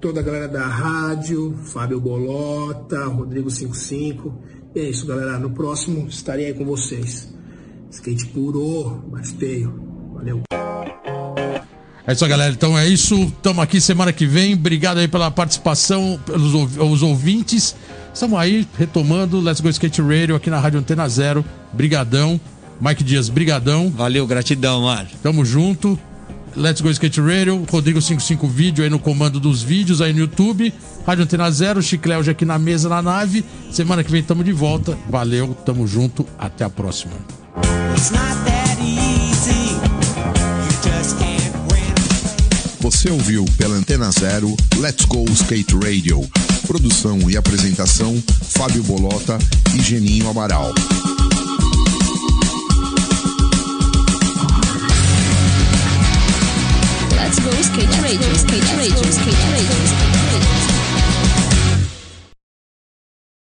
toda a galera da rádio, Fábio Bolota, Rodrigo cinquenta e cinco. E é isso, galera. No próximo estarei aí com vocês. Skate puro, mas feio. Valeu. É isso, galera. Então é isso. Estamos aqui semana que vem. Obrigado aí pela participação, pelos os ouvintes. Estamos aí retomando Let's Go Skate Radio aqui na Rádio Antena Zero. Brigadão. Mike Dias, brigadão. Valeu, gratidão, mano. Tamo junto. Let's Go Skate Radio, Rodrigo cinquenta e cinco Vídeo aí no comando dos vídeos aí no YouTube. Rádio Antena Zero, Chiclé hoje aqui na mesa, na nave. Semana que vem tamo de volta. Valeu, tamo junto. Até a próxima. Você ouviu pela Antena Zero Let's Go Skate Radio. Produção e apresentação Fábio Bolota e Geninho Amaral. Let's Go Skate Radio, Skate Radio, Skate Radio, Skate Radio.